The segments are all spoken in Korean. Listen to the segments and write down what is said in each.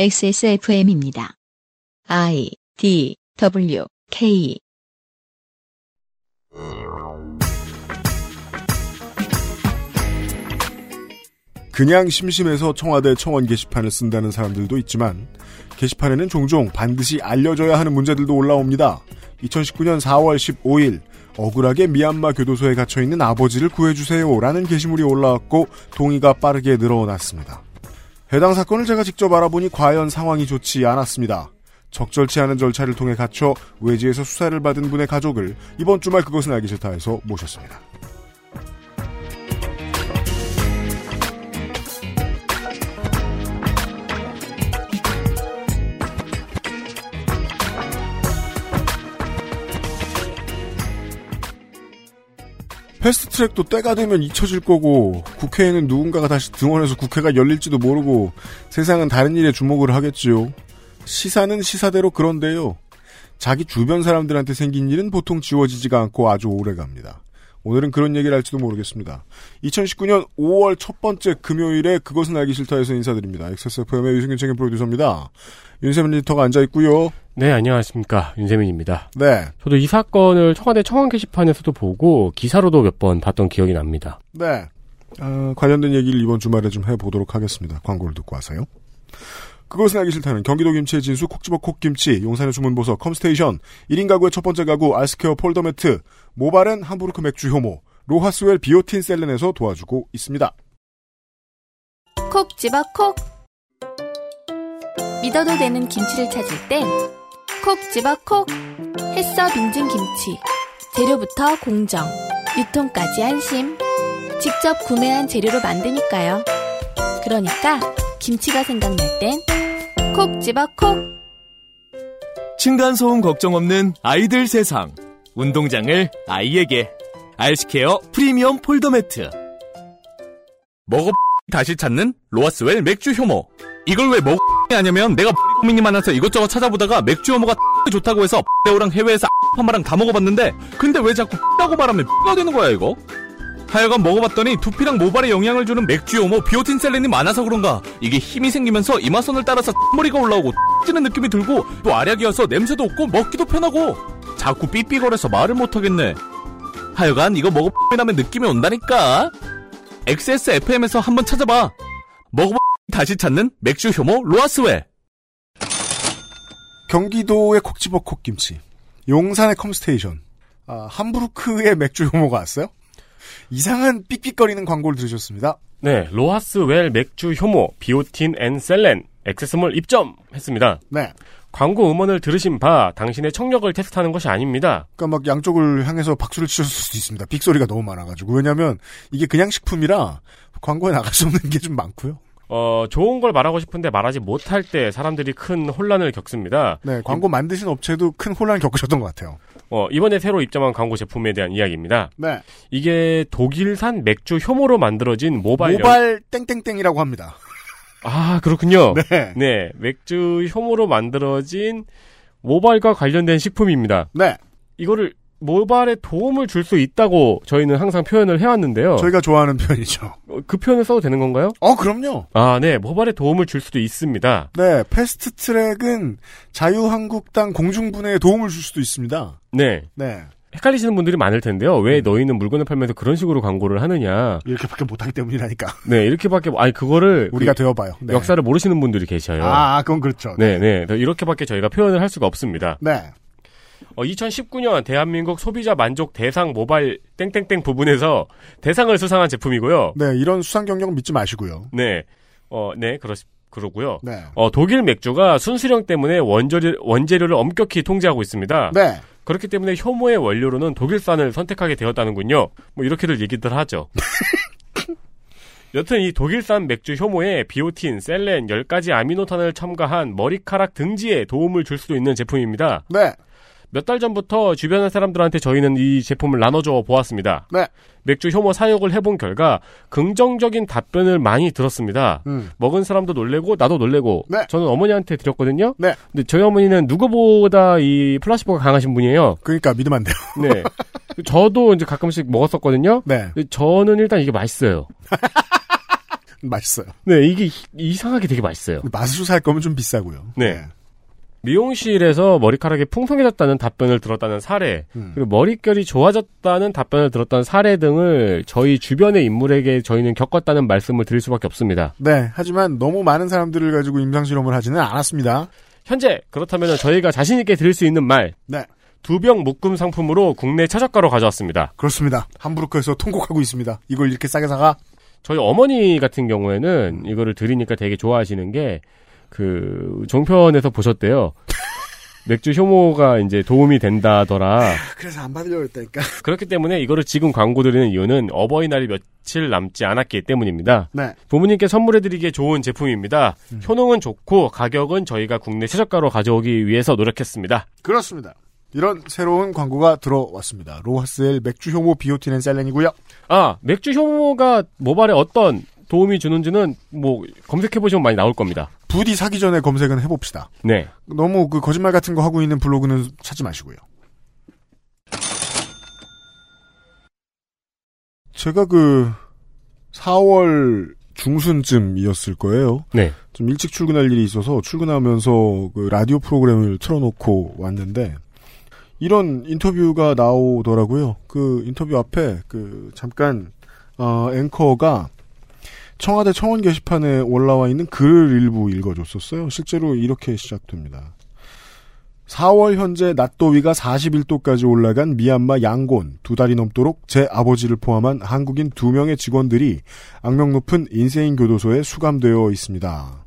XSFM입니다. I, D, W, K. 그냥 심심해서 청와대 청원 게시판을 쓴다는 사람들도 있지만 게시판에는 종종 반드시 알려져야 하는 문제들도 올라옵니다. 2019년 4월 15일 억울하게 미얀마 교도소에 갇혀있는 아버지를 구해주세요라는 게시물이 올라왔고 동의가 빠르게 늘어났습니다. 해당 사건을 제가 직접 알아보니 과연 상황이 좋지 않았습니다. 적절치 않은 절차를 통해 갇혀 외지에서 수사를 받은 분의 가족을 이번 주말 그것은 알기 싫다에서 모셨습니다. 패스트트랙도 때가 되면 잊혀질 거고 국회에는 누군가가 다시 등원해서 국회가 열릴지도 모르고 세상은 다른 일에 주목을 하겠지요. 시사는 시사대로 그런데요. 자기 주변 사람들한테 생긴 일은 보통 지워지지가 않고 아주 오래갑니다. 오늘은 그런 얘기를 할지도 모르겠습니다. 2019년 5월 첫 번째 금요일에 그것은 알기 싫다에서 인사드립니다. XSFM의 유승균 책임 프로듀서입니다. 윤세민 리터가 앉아있고요. 네, 안녕하십니까. 윤세민입니다. 네. 저도 이 사건을 청와대 청원 게시판에서도 보고 기사로도 몇 번 봤던 기억이 납니다. 네. 관련된 얘기를 이번 주말에 좀 해보도록 하겠습니다. 광고를 듣고 와서요. 그것은 알기 싫다는 경기도 김치의 진수 콕집어콕 김치, 용산의 숨은 보석 컴스테이션, 1인 가구의 첫 번째 가구 알스케어 폴더 매트, 모발은 함부르크 맥주 효모, 로하스웰 비오틴 셀렌에서 도와주고 있습니다. 콕집어콕. 믿어도 되는 김치를 찾을 땐 콕집어콕. 햇서 빙진 김치. 재료부터 공정, 유통까지 안심. 직접 구매한 재료로 만드니까요. 그러니까 김치가 생각날 땐 콕 집어 콕. 층간소음 걱정 없는 아이들 세상. 운동장을 아이에게 알스케어 프리미엄 폴더 매트. 먹어 다시 찾는 로하스웰 맥주 효모. 이걸 왜 먹어 하냐면 내가 고민이 많아서 이것저것 찾아보다가 맥주 효모가 좋다고 해서 대우랑 해외에서 파마랑 다 먹어봤는데 근데 왜 자꾸 라고 말하면 X가 되는 거야 이거. 하여간 먹어봤더니 두피랑 모발에 영향을 주는 맥주 효모 비오틴 셀렌이 많아서 그런가 이게 힘이 생기면서 이마선을 따라서 머리가 올라오고 찌는 느낌이 들고 또 알약이어서 냄새도 없고 먹기도 편하고 자꾸 삐삐거려서 말을 못하겠네. 하여간 이거 먹어 나면 느낌이 온다니까. XSFM에서 한번 찾아봐. 먹어 다시 찾는 맥주 효모 로하스웰. 경기도의 콕집어콕 김치, 용산의 컴스테이션, 함부르크의 맥주 효모가 왔어요? 이상한 삑삑거리는 광고를 들으셨습니다. 네, 로하스웰 맥주 효모 비오틴 앤 셀렌 액세스몰 입점했습니다. 네. 광고 음원을 들으신 바 당신의 청력을 테스트하는 것이 아닙니다. 그러니까 막 양쪽을 향해서 박수를 치셨을 수도 있습니다. 빅소리가 너무 많아가지고. 왜냐하면 이게 그냥 식품이라 광고에 나갈 수 없는 게 좀 많고요. 좋은 걸 말하고 싶은데 말하지 못할 때 사람들이 큰 혼란을 겪습니다. 네, 광고 만드신 업체도 큰 혼란을 겪으셨던 것 같아요. 이번에 새로 입점한 광고 제품에 대한 이야기입니다. 네. 이게 독일산 맥주 효모로 만들어진 모발 땡땡땡이라고 합니다. 아, 그렇군요. 네. 네, 맥주 효모로 만들어진 모발과 관련된 식품입니다. 네. 이거를 모발에 도움을 줄 수 있다고 저희는 항상 표현을 해왔는데요. 저희가 좋아하는 표현이죠. 그 표현을 써도 되는 건가요? 그럼요. 아, 네. 모발에 도움을 줄 수도 있습니다. 네. 패스트트랙은 자유한국당 공중분해에 도움을 줄 수도 있습니다. 네. 네. 헷갈리시는 분들이 많을 텐데요. 왜 너희는 물건을 팔면서 그런 식으로 광고를 하느냐. 이렇게밖에 못하기 때문이라니까. 네. 이렇게밖에. 아니 그거를. 우리가 되어봐요. 네. 역사를 모르시는 분들이 계셔요. 그건 그렇죠. 네. 네. 네. 이렇게밖에 저희가 표현을 할 수가 없습니다. 네. 2019년 대한민국 소비자 만족 대상 모발 땡땡땡 부분에서 대상을 수상한 제품이고요. 네, 이런 수상 경력은 믿지 마시고요. 네, 그러고요. 네. 독일 맥주가 순수령 때문에 원재료를 엄격히 통제하고 있습니다. 네. 그렇기 때문에 효모의 원료로는 독일산을 선택하게 되었다는군요. 뭐 이렇게들 얘기들 하죠. 여튼 이 독일산 맥주 효모에 비오틴, 셀렌, 10가지 아미노산을 첨가한 머리카락 등지에 도움을 줄 수도 있는 제품입니다. 네. 몇 달 전부터 주변의 사람들한테 저희는 이 제품을 나눠줘 보았습니다. 네. 맥주 효모 사육을 해본 결과 긍정적인 답변을 많이 들었습니다. 먹은 사람도 놀래고 나도 놀래고. 네. 저는 어머니한테 드렸거든요. 네. 근데 저희 어머니는 누구보다 이 플라시보가 강하신 분이에요. 그러니까 믿으면 안 돼요. 네. 저도 이제 가끔씩 먹었었거든요. 네. 저는 일단 이게 맛있어요. 맛있어요. 네, 이게 이상하게 되게 맛있어요. 맛으로 살 거면 좀 비싸고요. 네. 네. 미용실에서 머리카락이 풍성해졌다는 답변을 들었다는 사례, 그리고 머릿결이 좋아졌다는 답변을 들었다는 사례 등을 저희 주변의 인물에게 저희는 겪었다는 말씀을 드릴 수밖에 없습니다. 네, 하지만 너무 많은 사람들을 가지고 임상실험을 하지는 않았습니다. 현재 그렇다면 저희가 자신있게 드릴 수 있는 말, 네. 두 병 묶음 상품으로 국내 최저가로 가져왔습니다. 그렇습니다. 함부르크에서 통곡하고 있습니다. 이걸 이렇게 싸게 사가? 저희 어머니 같은 경우에는 이거를 드리니까 되게 좋아하시는 게 종편에서 보셨대요. 맥주 효모가 이제 도움이 된다더라. 그래서 안 받으려고 했다니까. 그렇기 때문에 이거를 지금 광고 드리는 이유는 어버이날이 며칠 남지 않았기 때문입니다. 네. 부모님께 선물해드리기에 좋은 제품입니다. 효능은 좋고 가격은 저희가 국내 최저가로 가져오기 위해서 노력했습니다. 그렇습니다. 이런 새로운 광고가 들어왔습니다. 로하스웰 맥주 효모 비오틴 앤 셀렌이고요. 아, 맥주 효모가 모발에 어떤 도움이 주는지는 뭐 검색해보시면 많이 나올 겁니다. 부디 사기 전에 검색은 해봅시다. 네. 너무 거짓말 같은 거 하고 있는 블로그는 찾지 마시고요. 제가 4월 중순쯤이었을 거예요. 네. 좀 일찍 출근할 일이 있어서 출근하면서 라디오 프로그램을 틀어놓고 왔는데 이런 인터뷰가 나오더라고요. 인터뷰 앞에 잠깐 앵커가 청와대 청원 게시판에 올라와 있는 글을 일부 읽어줬었어요. 실제로 이렇게 시작됩니다. 4월 현재 낮더위가 41도까지 올라간 미얀마 양곤, 두 달이 넘도록 제 아버지를 포함한 한국인 2명의 직원들이 악명 높은 인세인 교도소에 수감되어 있습니다.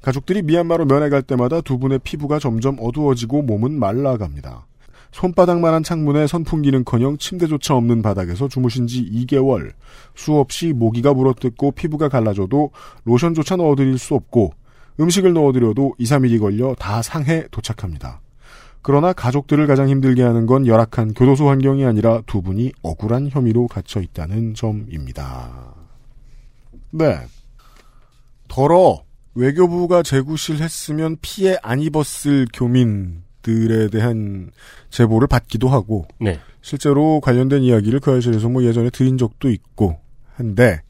가족들이 미얀마로 면회 갈 때마다 두 분의 피부가 점점 어두워지고 몸은 말라갑니다. 손바닥만한 창문에 선풍기는커녕 침대조차 없는 바닥에서 주무신 지 2개월. 수없이 모기가 물어뜯고 피부가 갈라져도 로션조차 넣어드릴 수 없고 음식을 넣어드려도 2, 3일이 걸려 다 상해 도착합니다. 그러나 가족들을 가장 힘들게 하는 건 열악한 교도소 환경이 아니라 두 분이 억울한 혐의로 갇혀 있다는 점입니다. 네. 더러 외교부가 재구실했으면 피해 안 입었을 교민들에 대한 제보를 받기도 하고, 네. 실제로 관련된 이야기를 그 아이실에서 예전에 드린 적도 있고 한데,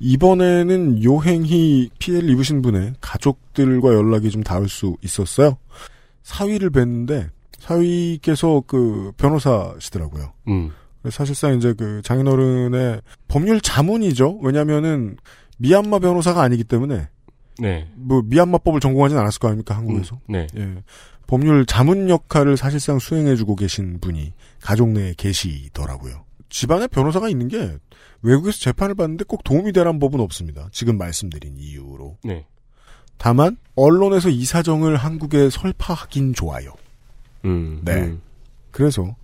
이번에는 요행히 피해를 입으신 분의 가족들과 연락이 좀 닿을 수 있었어요. 사위를 뵀는데 사위께서 변호사시더라고요. 사실상 이제 장인어른의 법률 자문이죠. 왜냐면은 미얀마 변호사가 아니기 때문에, 네. 미얀마법을 전공하진 않았을 거 아닙니까, 한국에서? 네. 예. 법률 자문 역할을 사실상 수행해주고 계신 분이 가족 내에 계시더라고요. 집안에 변호사가 있는 게 외국에서 재판을 받는데 꼭 도움이 되란 법은 없습니다. 지금 말씀드린 이유로. 네. 다만, 언론에서 이 사정을 한국에 설파하긴 좋아요. 네. 그래서,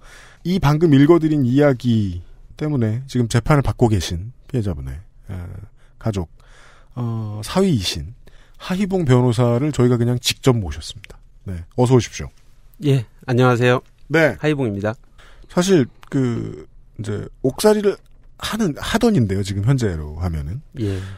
이 방금 읽어드린 이야기 때문에 지금 재판을 받고 계신 피해자분의, 가족, 사위이신 하희봉 변호사를 저희가 그냥 직접 모셨습니다. 네, 어서 오십시오. 예, 안녕하세요. 네, 하희봉입니다. 사실 이제 옥살이를 하던인데요. 지금 현재로 하면은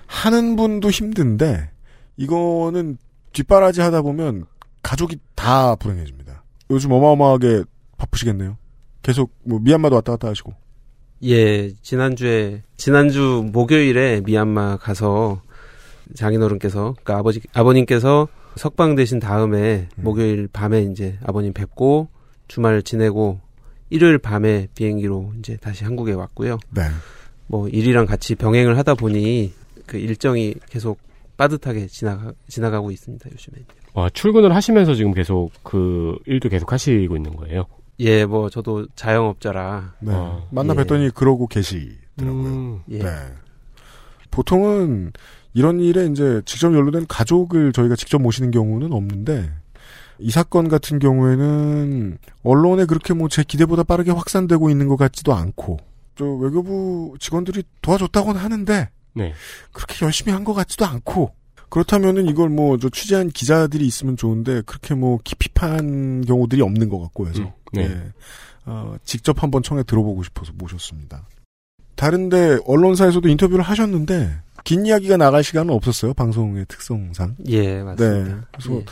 하는 분도 힘든데 이거는 뒷바라지 하다 보면 가족이 다 불행해집니다. 요즘 어마어마하게 바쁘시겠네요. 계속 미얀마도 왔다 갔다 하시고. 예, 지난주 목요일에 미얀마 가서 장인어른께서, 아버님께서 석방되신 다음에 목요일 밤에 이제 아버님 뵙고 주말 지내고 일요일 밤에 비행기로 이제 다시 한국에 왔고요. 네. 일이랑 같이 병행을 하다 보니 일정이 계속 빠듯하게 지나가고 있습니다, 요즘에. 와, 출근을 하시면서 지금 계속 일도 계속 하시고 있는 거예요? 예, 저도 자영업자라. 네. 만나 뵀더니 그러고 계시더라고요. 예. 네. 보통은 이런 일에 이제 직접 연루된 가족을 저희가 직접 모시는 경우는 없는데, 이 사건 같은 경우에는 언론에 그렇게 제 기대보다 빠르게 확산되고 있는 것 같지도 않고, 외교부 직원들이 도와줬다고는 하는데, 네. 그렇게 열심히 한 것 같지도 않고, 그렇다면은 이걸 취재한 기자들이 있으면 좋은데, 그렇게 깊이 판 경우들이 없는 것 같고 해서, 네. 네. 직접 한번 청해 들어보고 싶어서 모셨습니다. 다른데, 언론사에서도 인터뷰를 하셨는데, 긴 이야기가 나갈 시간은 없었어요, 방송의 특성상. 예, 맞습니다. 네. 그래서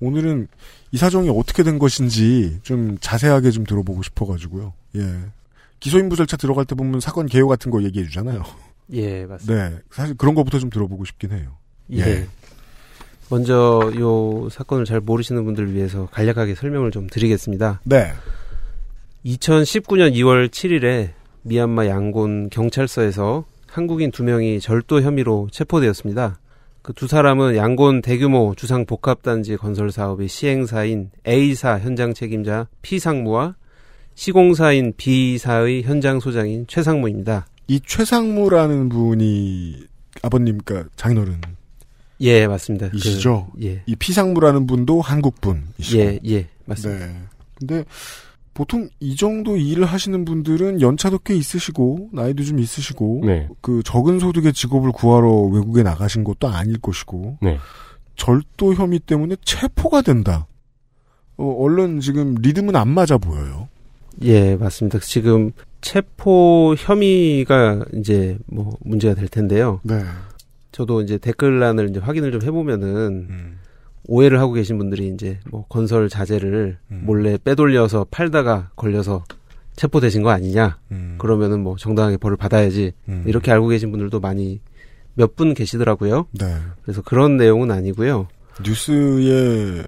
오늘은 이 사정이 어떻게 된 것인지 좀 자세하게 좀 들어보고 싶어가지고요. 예. 기소인부 절차 들어갈 때 보면 사건 개요 같은 거 얘기해 주잖아요. 예, 맞습니다. 네, 사실 그런 것부터 좀 들어보고 싶긴 해요. 예. 예. 먼저 요 사건을 잘 모르시는 분들을 위해서 간략하게 설명을 좀 드리겠습니다. 네. 2019년 2월 7일에 미얀마 양곤 경찰서에서 한국인 2명이 절도 혐의로 체포되었습니다. 그 두 사람은 양곤 대규모 주상 복합단지 건설 사업의 시행사인 A사 현장 책임자 P상무와 시공사인 B사의 현장 소장인 최상무입니다. 이 최상무라는 분이 아버님, 그러니까 장인어른. 예, 맞습니다. 이시죠? 그, 예. 이 P상무라는 분도 한국 분이시죠? 예, 예, 맞습니다. 네. 근데 보통 이 정도 일을 하시는 분들은 연차도 꽤 있으시고 나이도 좀 있으시고 네. 그 적은 소득의 직업을 구하러 외국에 나가신 것도 아닐 것이고 네. 절도 혐의 때문에 체포가 된다. 얼른 지금 리듬은 안 맞아 보여요. 예, 맞습니다. 지금 체포 혐의가 이제 뭐 문제가 될 텐데요. 네. 저도 이제 댓글란을 이제 확인을 좀 해보면은. 오해를 하고 계신 분들이 이제 뭐 건설 자재를 몰래 빼돌려서 팔다가 걸려서 체포되신 거 아니냐? 그러면은 뭐 정당하게 벌을 받아야지. 이렇게 알고 계신 분들도 많이 몇 분 계시더라고요. 네. 그래서 그런 내용은 아니고요. 뉴스에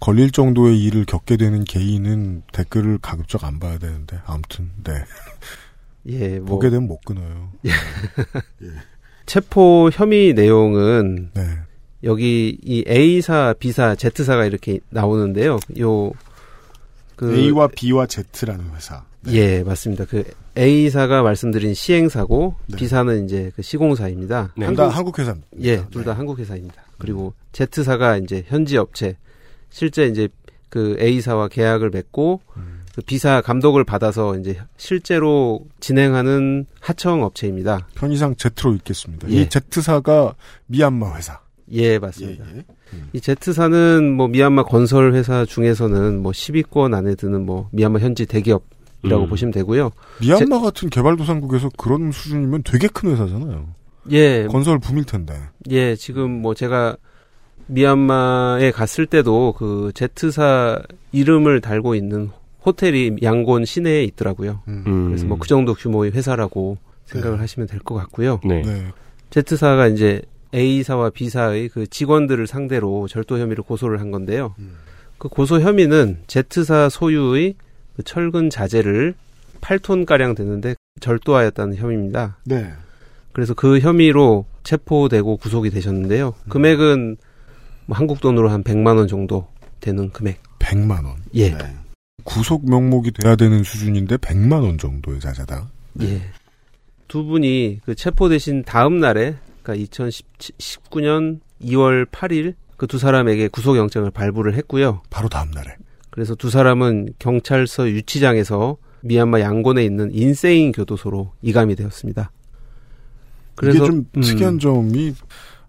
걸릴 정도의 일을 겪게 되는 개인은 댓글을 가급적 안 봐야 되는데 아무튼 네. 예, 뭐 보게 되면 못 끊어요. 예. 예. 체포 혐의 내용은 네. 여기 이 A사, B사, Z사가 이렇게 나오는데요. 요 그 A와 B와 Z라는 회사. 네. 예, 맞습니다. 그 A사가 말씀드린 시행사고 네. B사는 이제 그 시공사입니다. 네. 둘 다 한국 회사입니다. 예, 둘 다 네. 한국 회사입니다. 그리고 Z사가 이제 현지 업체. 실제 이제 그 A사와 계약을 맺고 그 B사 감독을 받아서 이제 실제로 진행하는 하청 업체입니다. 편의상 Z로 읽겠습니다. 예. 이 Z사가 미얀마 회사. 예, 맞습니다. 예, 예. 이 Z사는 뭐 미얀마 건설 회사 중에서는 뭐 10위권 안에 드는 뭐 미얀마 현지 대기업이라고 보시면 되고요. 미얀마 같은 개발도상국에서 그런 수준이면 되게 큰 회사잖아요. 예. 건설 붐일 텐데. 예, 지금 뭐 제가 미얀마에 갔을 때도 그 Z사 이름을 달고 있는 호텔이 양곤 시내에 있더라고요. 그래서 뭐 그 정도 규모의 회사라고 생각을 네. 하시면 될 것 같고요. 네. 네. Z사가 이제 A사와 B사의 그 직원들을 상대로 절도 혐의로 고소를 한 건데요. 그 고소 혐의는 Z사 소유의 그 철근 자재를 8톤가량 되는데 절도하였다는 혐의입니다. 네. 그래서 그 혐의로 체포되고 구속이 되셨는데요. 금액은 뭐 한국 돈으로 한 100만 원 정도 되는 금액. 100만 원? 예. 네. 구속 명목이 돼야 되는 수준인데 100만 원 정도의 자재다. 네. 예. 두 분이 그 체포되신 다음 날에 그러니까 2019년 2월 8일 그 두 사람에게 구속영장을 발부를 했고요. 바로 다음 날에. 그래서 두 사람은 경찰서 유치장에서 미얀마 양곤에 있는 인세인 교도소로 이감이 되었습니다. 그래서 이게 좀 특이한 점이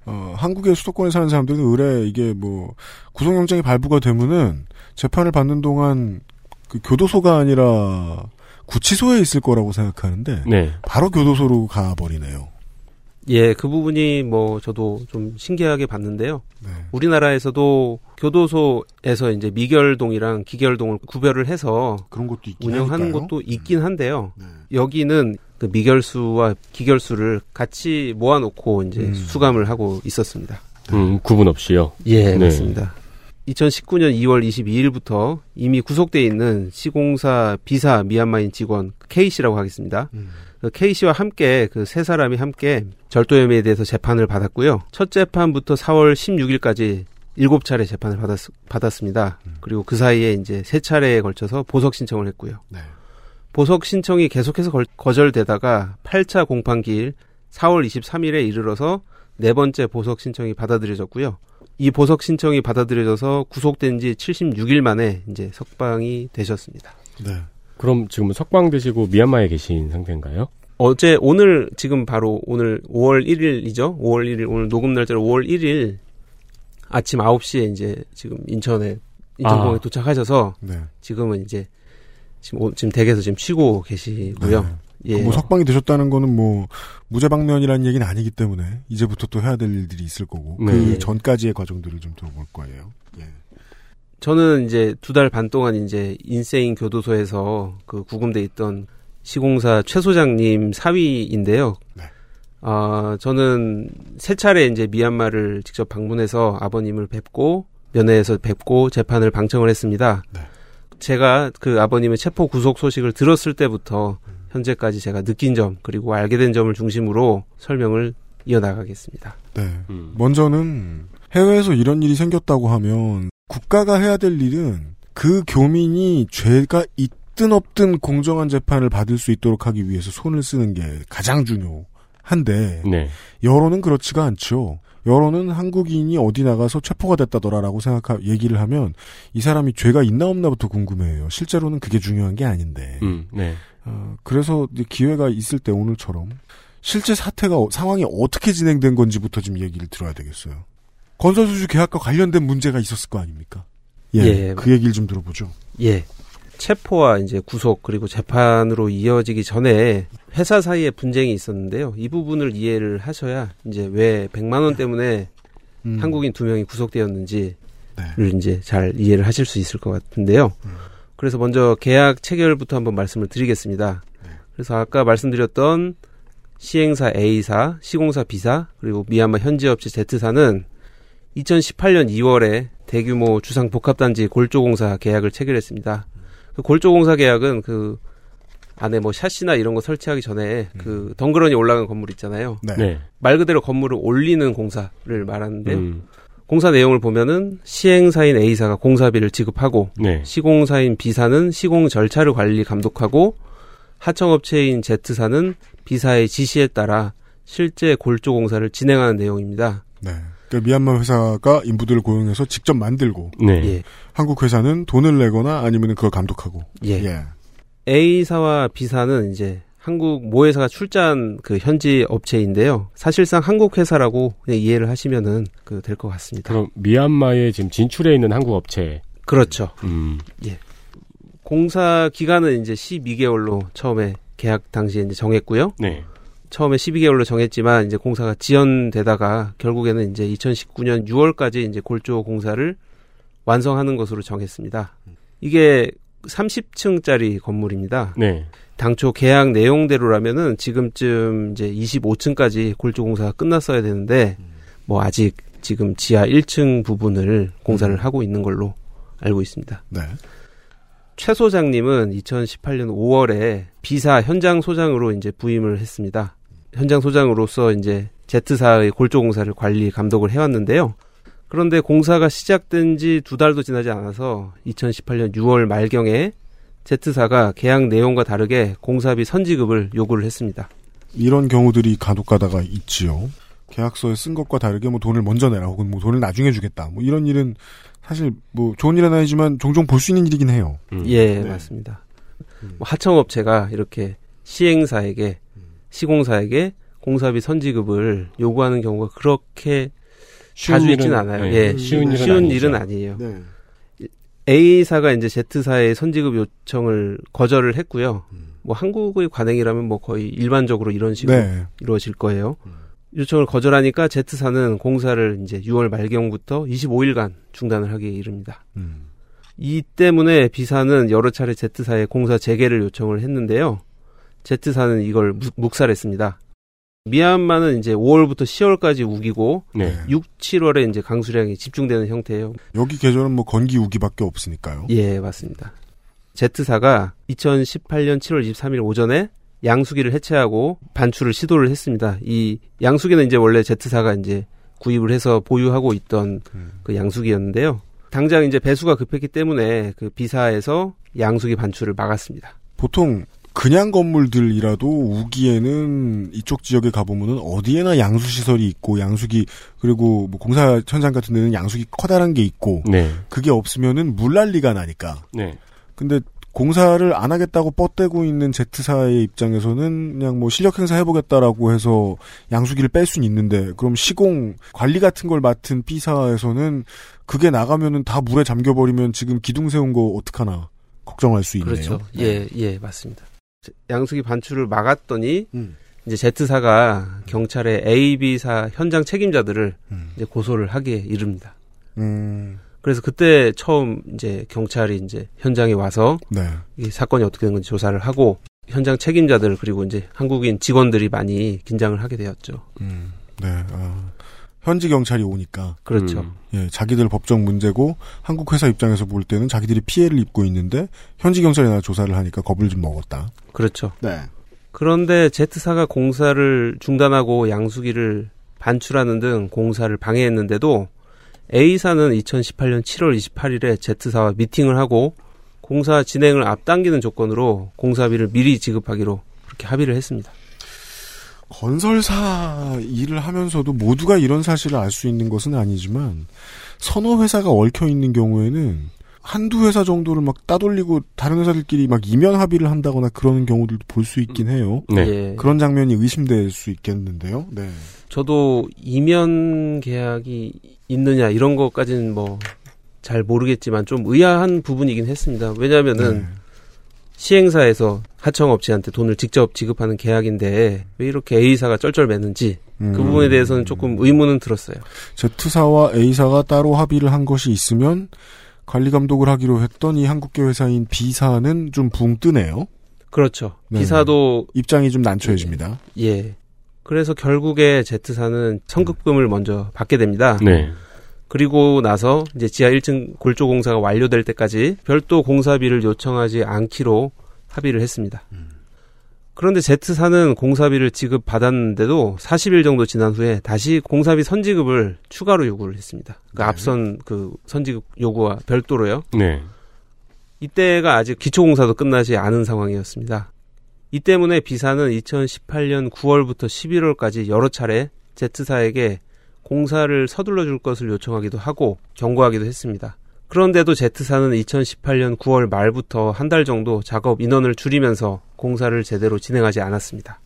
한국의 수도권에 사는 사람들은 의례 이게 뭐 구속영장이 발부가 되면은 재판을 받는 동안 그 교도소가 아니라 구치소에 있을 거라고 생각하는데 네. 바로 교도소로 가버리네요. 예, 그 부분이 뭐 저도 좀 신기하게 봤는데요. 네. 우리나라에서도 교도소에서 이제 미결동이랑 기결동을 구별을 해서 그런 것도 운영하는 할까요? 것도 있긴 한데요. 네. 여기는 그 미결수와 기결수를 같이 모아놓고 이제 수감을 하고 있었습니다. 네. 구분 없이요? 예, 네. 맞습니다. 2019년 2월 22일부터 이미 구속되어 있는 시공사 B사 미얀마인 직원 K씨라고 하겠습니다. K씨와 함께 그 세 사람이 함께 절도 혐의에 대해서 재판을 받았고요. 첫 재판부터 4월 16일까지 7차례 재판을 받았습니다. 그리고 그 사이에 이제 3차례에 걸쳐서 보석 신청을 했고요. 네. 보석 신청이 계속해서 거절되다가 8차 공판기일 4월 23일에 이르러서 네 번째 보석 신청이 받아들여졌고요. 이 보석 신청이 받아들여져서 구속된 지 76일 만에 이제 석방이 되셨습니다. 네. 그럼 지금 석방되시고 미얀마에 계신 상태인가요? 어제 오늘 지금 바로 오늘 5월 1일이죠. 5월 1일 오늘 녹음 날짜로 5월 1일 아침 9시에 이제 지금 인천공항에 도착하셔서 네. 지금은 이제 지금 댁에서 지금 쉬고 계시고요. 네. 예. 뭐 석방이 되셨다는 거는 뭐 무죄방면이라는 얘기는 아니기 때문에 이제부터 또 해야 될 일들이 있을 거고 네. 그 전까지의 과정들을 좀 들어볼 거예요. 예. 저는 이제 2달 반 동안 이제 인세인 교도소에서 그 구금돼 있던 시공사 최 소장님 사위인데요. 네. 저는 세 차례 이제 미얀마를 직접 방문해서 아버님을 뵙고 면회에서 뵙고 재판을 방청을 했습니다. 네. 제가 그 아버님의 체포 구속 소식을 들었을 때부터 현재까지 제가 느낀 점 그리고 알게 된 점을 중심으로 설명을 이어나가겠습니다. 네. 먼저는 해외에서 이런 일이 생겼다고 하면 국가가 해야 될 일은 그 교민이 죄가 있든 없든 공정한 재판을 받을 수 있도록 하기 위해서 손을 쓰는 게 가장 중요한데 네. 여론은 그렇지가 않죠. 여론은 한국인이 어디 나가서 체포가 됐다더라라고 얘기를 하면 이 사람이 죄가 있나 없나부터 궁금해요. 실제로는 그게 중요한 게 아닌데. 네. 그래서 기회가 있을 때 오늘처럼 실제 사태가 상황이 어떻게 진행된 건지부터 좀 얘기를 들어야 되겠어요. 건설수주 계약과 관련된 문제가 있었을 거 아닙니까? 예. 그 얘기를 좀 들어보죠. 예. 체포와 이제 구속 그리고 재판으로 이어지기 전에 회사 사이에 분쟁이 있었는데요. 이 부분을 이해를 하셔야 이제 왜 100만 원 때문에 한국인 2명이 구속되었는지를 네. 이제 잘 이해를 하실 수 있을 것 같은데요. 그래서 먼저 계약 체결부터 한번 말씀을 드리겠습니다. 네. 그래서 아까 말씀드렸던 시행사 A사, 시공사 B사 그리고 미얀마 현지업체 Z사는 2018년 2월에 대규모 주상복합단지 골조공사 계약을 체결했습니다. 그 골조공사 계약은 그 안에 뭐 샷시나 이런 거 설치하기 전에 그 덩그러니 올라간 건물 있잖아요. 네. 네. 말 그대로 건물을 올리는 공사를 말하는데요. 공사 내용을 보면은 시행사인 A사가 공사비를 지급하고 네. 시공사인 B사는 시공 절차를 관리 감독하고 하청업체인 Z사는 B사의 지시에 따라 실제 골조공사를 진행하는 내용입니다. 네. 미얀마 회사가 인부들을 고용해서 직접 만들고 네. 예. 한국 회사는 돈을 내거나 아니면 그걸 감독하고 예. 예. A사와 B사는 이제 한국 모 회사가 출자한 그 현지 업체인데요. 사실상 한국 회사라고 그냥 이해를 하시면은 그 될 것 같습니다. 그럼 미얀마에 지금 진출해 있는 한국 업체 그렇죠. 예. 공사 기간은 이제 12개월로 처음에 계약 당시에 이제 정했고요. 네. 처음에 12개월로 정했지만 이제 공사가 지연되다가 결국에는 이제 2019년 6월까지 이제 골조 공사를 완성하는 것으로 정했습니다. 이게 30층짜리 건물입니다. 네. 당초 계약 내용대로라면은 지금쯤 이제 25층까지 골조 공사가 끝났어야 되는데 뭐 아직 지금 지하 1층 부분을 공사를 하고 있는 걸로 알고 있습니다. 네. 최 소장님은 2018년 5월에 B사 현장 소장으로 이제 부임을 했습니다. 현장 소장으로서 이제 Z사의 골조공사를 관리 감독을 해왔는데요. 그런데 공사가 시작된 지 2달도 지나지 않아서 2018년 6월 말경에 Z사가 계약 내용과 다르게 공사비 선지급을 요구를 했습니다. 이런 경우들이 간혹 가다가 있지요. 계약서에 쓴 것과 다르게 뭐 돈을 먼저 내라 혹은 뭐 돈을 나중에 주겠다 뭐 이런 일은 사실 뭐 좋은 일은 아니지만 종종 볼 수 있는 일이긴 해요. 예, 네. 맞습니다. 하청업체가 이렇게 시행사에게 시공사에게 공사비 선지급을 요구하는 경우가 그렇게 자주 있진 않아요. 네. 예, 쉬운 일은 아니에요. 네. A사가 이제 Z사의 선지급 요청을 거절을 했고요. 뭐 한국의 관행이라면 뭐 거의 일반적으로 이런 식으로 네. 이루어질 거예요. 요청을 거절하니까 Z사는 공사를 이제 6월 말경부터 25일간 중단을 하기에 이릅니다. 이 때문에 B사는 여러 차례 Z사에 공사 재개를 요청을 했는데요. Z사는 이걸 묵살했습니다. 미얀마는 이제 5월부터 10월까지 우기고 네. 6, 7월에 이제 강수량이 집중되는 형태예요. 여기 계절은 뭐 건기 우기밖에 없으니까요. 예, 맞습니다. Z사가 2018년 7월 23일 오전에 양수기를 해체하고 반출을 시도를 했습니다. 이 양수기는 이제 원래 Z사가 이제 구입을 해서 보유하고 있던 그 양수기였는데요. 당장 이제 배수가 급했기 때문에 그 B사에서 양수기 반출을 막았습니다. 보통 그냥 건물들이라도 우기에는 이쪽 지역에 가보면은 어디에나 양수 시설이 있고 양수기 그리고 뭐 공사 현장 같은 데는 양수기 커다란 게 있고 네. 그게 없으면은 물난리가 나니까. 네. 근데 공사를 안 하겠다고 뻗대고 있는 Z사의 입장에서는 그냥 뭐 실력 행사 해보겠다라고 해서 양수기를 뺄 수는 있는데 그럼 시공 관리 같은 걸 맡은 B사에서는 그게 나가면은 다 물에 잠겨버리면 지금 기둥 세운 거 어떡하나 걱정할 수 있네요. 그렇죠. 예, 예, 맞습니다. 양수기 반출을 막았더니 이제 Z사가 경찰에 A, B사 현장 책임자들을 이제 고소를 하기에 이릅니다. 그래서 그때 처음 이제 경찰이 이제 현장에 와서 네. 이 사건이 어떻게 된 건지 조사를 하고 현장 책임자들 그리고 이제 한국인 직원들이 많이 긴장을 하게 되었죠. 네. 현지 경찰이 오니까. 그렇죠. 예, 자기들 법적 문제고 한국 회사 입장에서 볼 때는 자기들이 피해를 입고 있는데 현지 경찰이 나 조사를 하니까 겁을 좀 먹었다. 그렇죠. 네. 그런데 Z사가 공사를 중단하고 양수기를 반출하는 등 공사를 방해했는데도 A사는 2018년 7월 28일에 Z사와 미팅을 하고 공사 진행을 앞당기는 조건으로 공사비를 미리 지급하기로 그렇게 합의를 했습니다. 건설사 일을 하면서도 모두가 이런 사실을 알 수 있는 것은 아니지만 서너 회사가 얽혀 있는 경우에는 한두 회사 정도를 막 따돌리고 다른 회사들끼리 막 이면 합의를 한다거나 그러는 경우들도 볼 수 있긴 해요. 네. 네. 그런 장면이 의심될 수 있겠는데요. 네. 저도 이면 계약이 있느냐 이런 것까지는 뭐 잘 모르겠지만 좀 의아한 부분이긴 했습니다. 왜냐하면은 네. 시행사에서 하청업체한테 돈을 직접 지급하는 계약인데 왜 이렇게 A사가 쩔쩔매는지 그 부분에 대해서는 조금 의문은 들었어요. Z사와 A사가 따로 합의를 한 것이 있으면 관리감독을 하기로 했던 이 한국계 회사인 B사는 좀 붕 뜨네요. 그렇죠. 네. B사도 입장이 좀 난처해집니다. 예. 그래서 결국에 Z사는 청급금을 먼저 받게 됩니다. 네. 그리고 나서 이제 지하 1층 골조 공사가 완료될 때까지 별도 공사비를 요청하지 않기로 합의를 했습니다. 그런데 Z사는 공사비를 지급받았는데도 40일 정도 지난 후에 다시 공사비 선지급을 추가로 요구를 했습니다. 그러니까 네. 앞선 그 선지급 요구와 별도로요. 네. 이때가 아직 기초공사도 끝나지 않은 상황이었습니다. 이 때문에 B사는 2018년 9월부터 11월까지 여러 차례 Z사에게 공사를 서둘러 줄 것을 요청하기도 하고 경고하기도 했습니다. 그런데도 Z사는 2018년 9월 말부터 한 달 정도 작업 인원을 줄이면서 공사를 제대로 진행하지 않았습니다.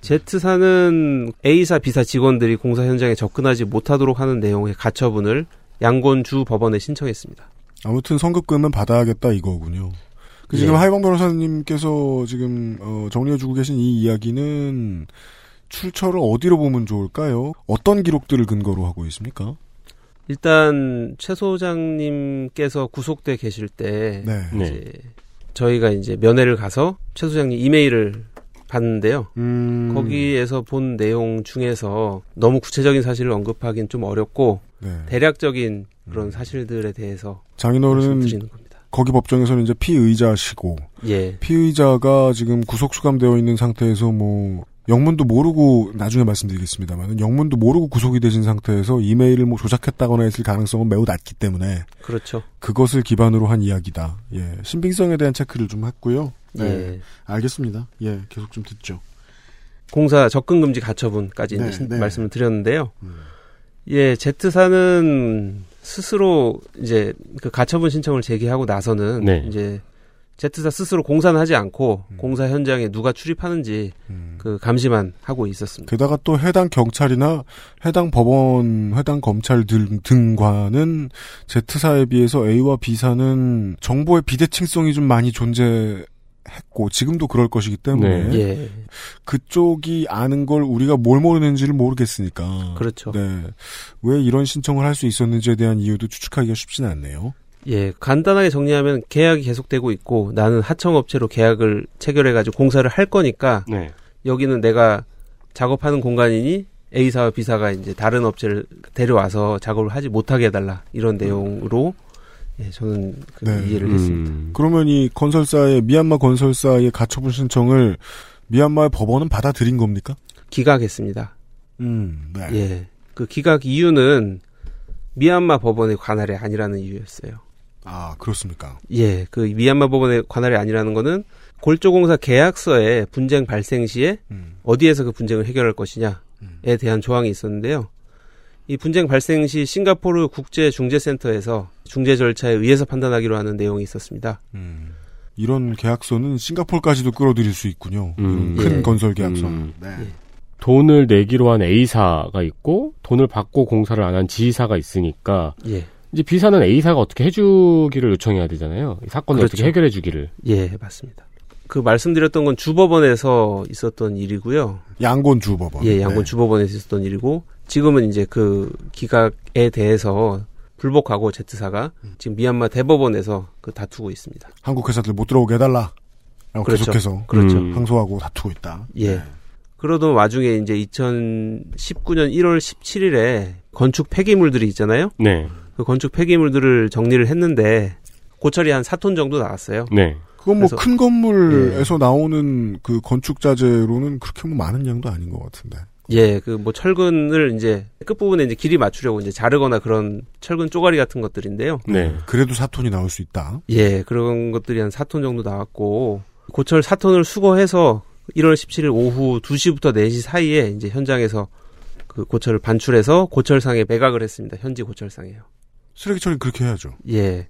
Z사는 A사, B사 직원들이 공사 현장에 접근하지 못하도록 하는 내용의 가처분을 양곤주 법원에 신청했습니다. 아무튼 성급금은 받아야겠다 이거군요. 그 지금 네. 하희봉 변호사님께서 지금 정리해주고 계신 이 이야기는 출처를 어디로 보면 좋을까요? 어떤 기록들을 근거로 하고 있습니까? 일단 최 소장님께서 구속돼 계실 때 네. 이제 저희가 이제 면회를 가서 최 소장님 이메일을 봤는데요. 거기에서 본 내용 중에서 너무 구체적인 사실을 언급하기는 좀 어렵고 네. 대략적인 그런 사실들에 대해서 장인어른은 드리는 겁니다. 거기 법정에서는 이제 피의자시고 예. 피의자가 지금 구속 수감되어 있는 상태에서 뭐 영문도 모르고 나중에 말씀드리겠습니다만 영문도 모르고 구속이 되신 상태에서 이메일을 뭐 조작했다거나 했을 가능성은 매우 낮기 때문에 그렇죠. 그것을 기반으로 한 이야기다. 예, 신빙성에 대한 체크를 좀 했고요. 네, 예. 알겠습니다. 예, 계속 좀 듣죠. 공사 접근 금지 가처분까지 네, 네. 말씀을 드렸는데요. 예, Z사는 스스로 이제 그 가처분 신청을 제기하고 나서는 네. 이제 Z사 스스로 공사는 하지 않고 공사 현장에 누가 출입하는지 그 감시만 하고 있었습니다. 게다가 또 해당 경찰이나 해당 법원, 해당 검찰 등과는 Z사에 비해서 A와 B사는 정보의 비대칭성이 좀 많이 존재했고 지금도 그럴 것이기 때문에 네. 예. 그쪽이 아는 걸 우리가 뭘 모르는지를 모르겠으니까 그렇죠. 네. 왜 이런 신청을 할 수 있었는지에 대한 이유도 추측하기가 쉽지는 않네요. 예, 간단하게 정리하면 계약이 계속되고 있고 나는 하청업체로 계약을 체결해가지고 공사를 할 거니까 네. 여기는 내가 작업하는 공간이니 A사와 B사가 이제 다른 업체를 데려와서 작업을 하지 못하게 해달라 이런 내용으로 예, 저는 그 네. 이해를 했습니다. 그러면 이 건설사의 미얀마 건설사의 가처분 신청을 미얀마의 법원은 받아들인 겁니까? 기각했습니다. 네. 예, 그 기각 이유는 미얀마 법원의 관할이 아니라는 이유였어요. 아, 그렇습니까? 예, 그 미얀마 법원의 관할이 아니라는 거는 골조공사 계약서에 분쟁 발생 시에 어디에서 그 분쟁을 해결할 것이냐에 대한 조항이 있었는데요. 이 분쟁 발생 시 싱가포르 국제중재센터에서 중재 절차에 의해서 판단하기로 하는 내용이 있었습니다. 이런 계약서는 싱가포르까지도 끌어들일 수 있군요. 큰 예. 건설 계약서는. 네. 예. 돈을 내기로 한 A사가 있고 돈을 받고 공사를 안 한 G사가 있으니까 예. 이제 B사는 A사가 어떻게 해주기를 요청해야 되잖아요. 이 사건을 그렇죠. 어떻게 해결해주기를. 예, 맞습니다. 그 말씀드렸던 건 주법원에서 있었던 일이고요. 양곤 주법원. 예, 양곤 네. 주법원에서 있었던 일이고 지금은 이제 그 기각에 대해서 불복하고 Z사가 지금 미얀마 대법원에서 그 다투고 있습니다. 한국 회사들 못 들어오게 해달라. 그렇죠. 계속해서 그렇죠. 항소하고 다투고 있다. 예. 네. 그러던 와중에 이제 2019년 1월 17일에 건축 폐기물들이 있잖아요. 네. 그 건축 폐기물들을 정리를 했는데 고철이 한 4톤 정도 나왔어요. 네. 그건 뭐 큰 건물에서 예. 나오는 그 건축 자재로는 그렇게 뭐 많은 양도 아닌 것 같은데. 예, 그 뭐 철근을 이제 끝부분에 이제 길이 맞추려고 이제 자르거나 그런 철근 쪼가리 같은 것들인데요. 네. 그래도 4톤이 나올 수 있다. 예, 그런 것들이 한 4톤 정도 나왔고 고철 4톤을 수거해서 1월 17일 오후 2시부터 4시 사이에 이제 현장에서 그 고철을 반출해서 고철상에 매각을 했습니다. 현지 고철상에요. 쓰레기 처리 그렇게 해야죠. 예.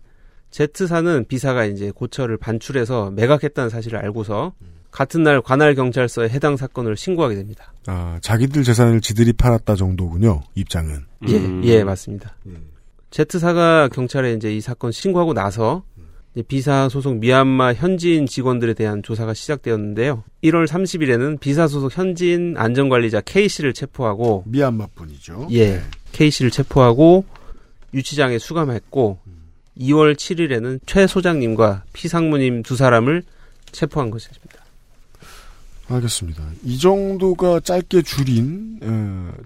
Z사는 B사가 이제 고철을 반출해서 매각했다는 사실을 알고서 같은 날 관할 경찰서에 해당 사건을 신고하게 됩니다. 아, 자기들 재산을 지들이 팔았다 정도군요. 입장은. 예, 예, 맞습니다. Z사가 경찰에 이제 이 사건 신고하고 나서 B사 소속 미얀마 현지인 직원들에 대한 조사가 시작되었는데요. 1월 30일에는 B사 소속 현지인 안전관리자 K씨를 체포하고 미얀마 분이죠. 예, 네. K씨를 체포하고 유치장에 수감했고 2월 7일에는 최 소장님과 피상무님 두 사람을 체포한 것입니다. 알겠습니다. 이 정도가 짧게 줄인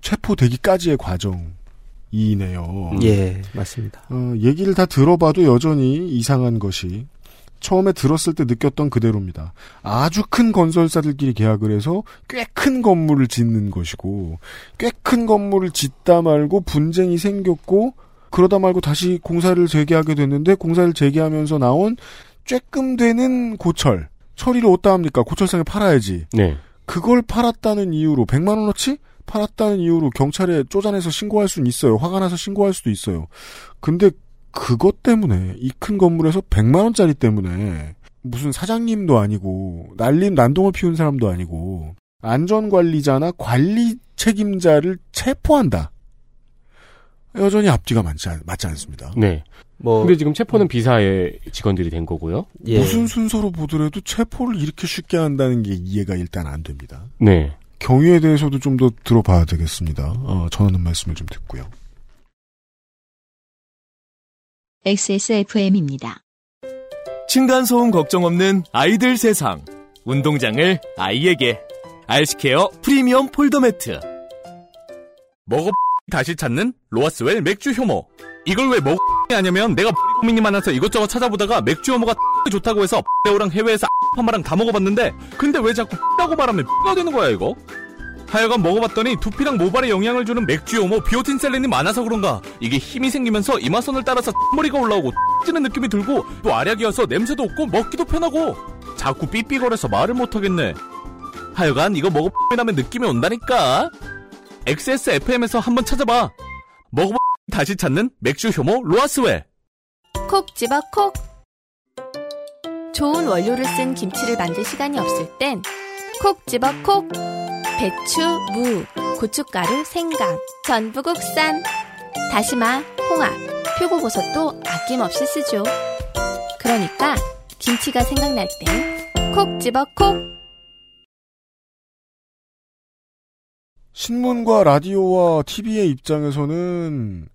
체포되기까지의 과정이네요. 예, 맞습니다. 얘기를 다 들어봐도 여전히 이상한 것이 처음에 들었을 때 느꼈던 그대로입니다. 아주 큰 건설사들끼리 계약을 해서 꽤 큰 건물을 짓는 것이고 꽤 큰 건물을 짓다 말고 분쟁이 생겼고 그러다 말고 다시 공사를 재개하게 됐는데 공사를 재개하면서 나온 쬐끔 되는 고철. 처리를 어디다 합니까? 고철상에 팔아야지. 네. 그걸 팔았다는 이유로 100만 원어치 팔았다는 이유로 경찰에 쪼잔해서 신고할 수는 있어요. 화가 나서 신고할 수도 있어요. 근데 그것 때문에 이 큰 건물에서 100만 원짜리 때문에 무슨 사장님도 아니고 난림 난동을 피운 사람도 아니고 안전관리자나 관리 책임자를 체포한다. 여전히 앞뒤가 맞지 않습니다. 네. 뭐. 근데 지금 체포는 B사의 직원들이 된 거고요. 예. 무슨 순서로 보더라도 체포를 이렇게 쉽게 한다는 게 이해가 일단 안 됩니다. 네. 경위에 대해서도 좀 더 들어봐야 되겠습니다. 전하는 말씀을 좀 듣고요. XSFM입니다. 층간소음 걱정 없는 아이들 세상. 운동장을 아이에게. 알스케어 프리미엄 폴더매트. 다시 찾는 로하스웰 맥주 효모. 이걸 왜 먹 하냐면 내가 고민이 많아서 이것저것 찾아보다가 맥주 효모가 좋다고 해서 레오랑 해외에서 파마랑 다 먹어봤는데 근데 왜 자꾸 라고 말하면 가 되는 거야 이거? 하여간 먹어봤더니 두피랑 모발에 영향을 주는 맥주 효모 비오틴 셀린이 많아서 그런가 이게 힘이 생기면서 이마선을 따라서 머리가 올라오고 찌는 느낌이 들고 또 알약이어서 냄새도 없고 먹기도 편하고 자꾸 삐삐거려서 말을 못하겠네. 하여간 이거 먹으면 느낌이 온다니까. XSFM에서 한번 찾아봐. 먹어봐 다시 찾는 맥주 효모 로하스웰. 콕집어콕. 좋은 원료를 쓴 김치를 만들 시간이 없을 땐 콕집어콕. 배추, 무, 고춧가루, 생강, 전부 국산. 다시마, 홍합, 표고버섯도 아낌없이 쓰죠. 그러니까 김치가 생각날 땐 콕집어콕. 신문과 라디오와 TV의 입장에서는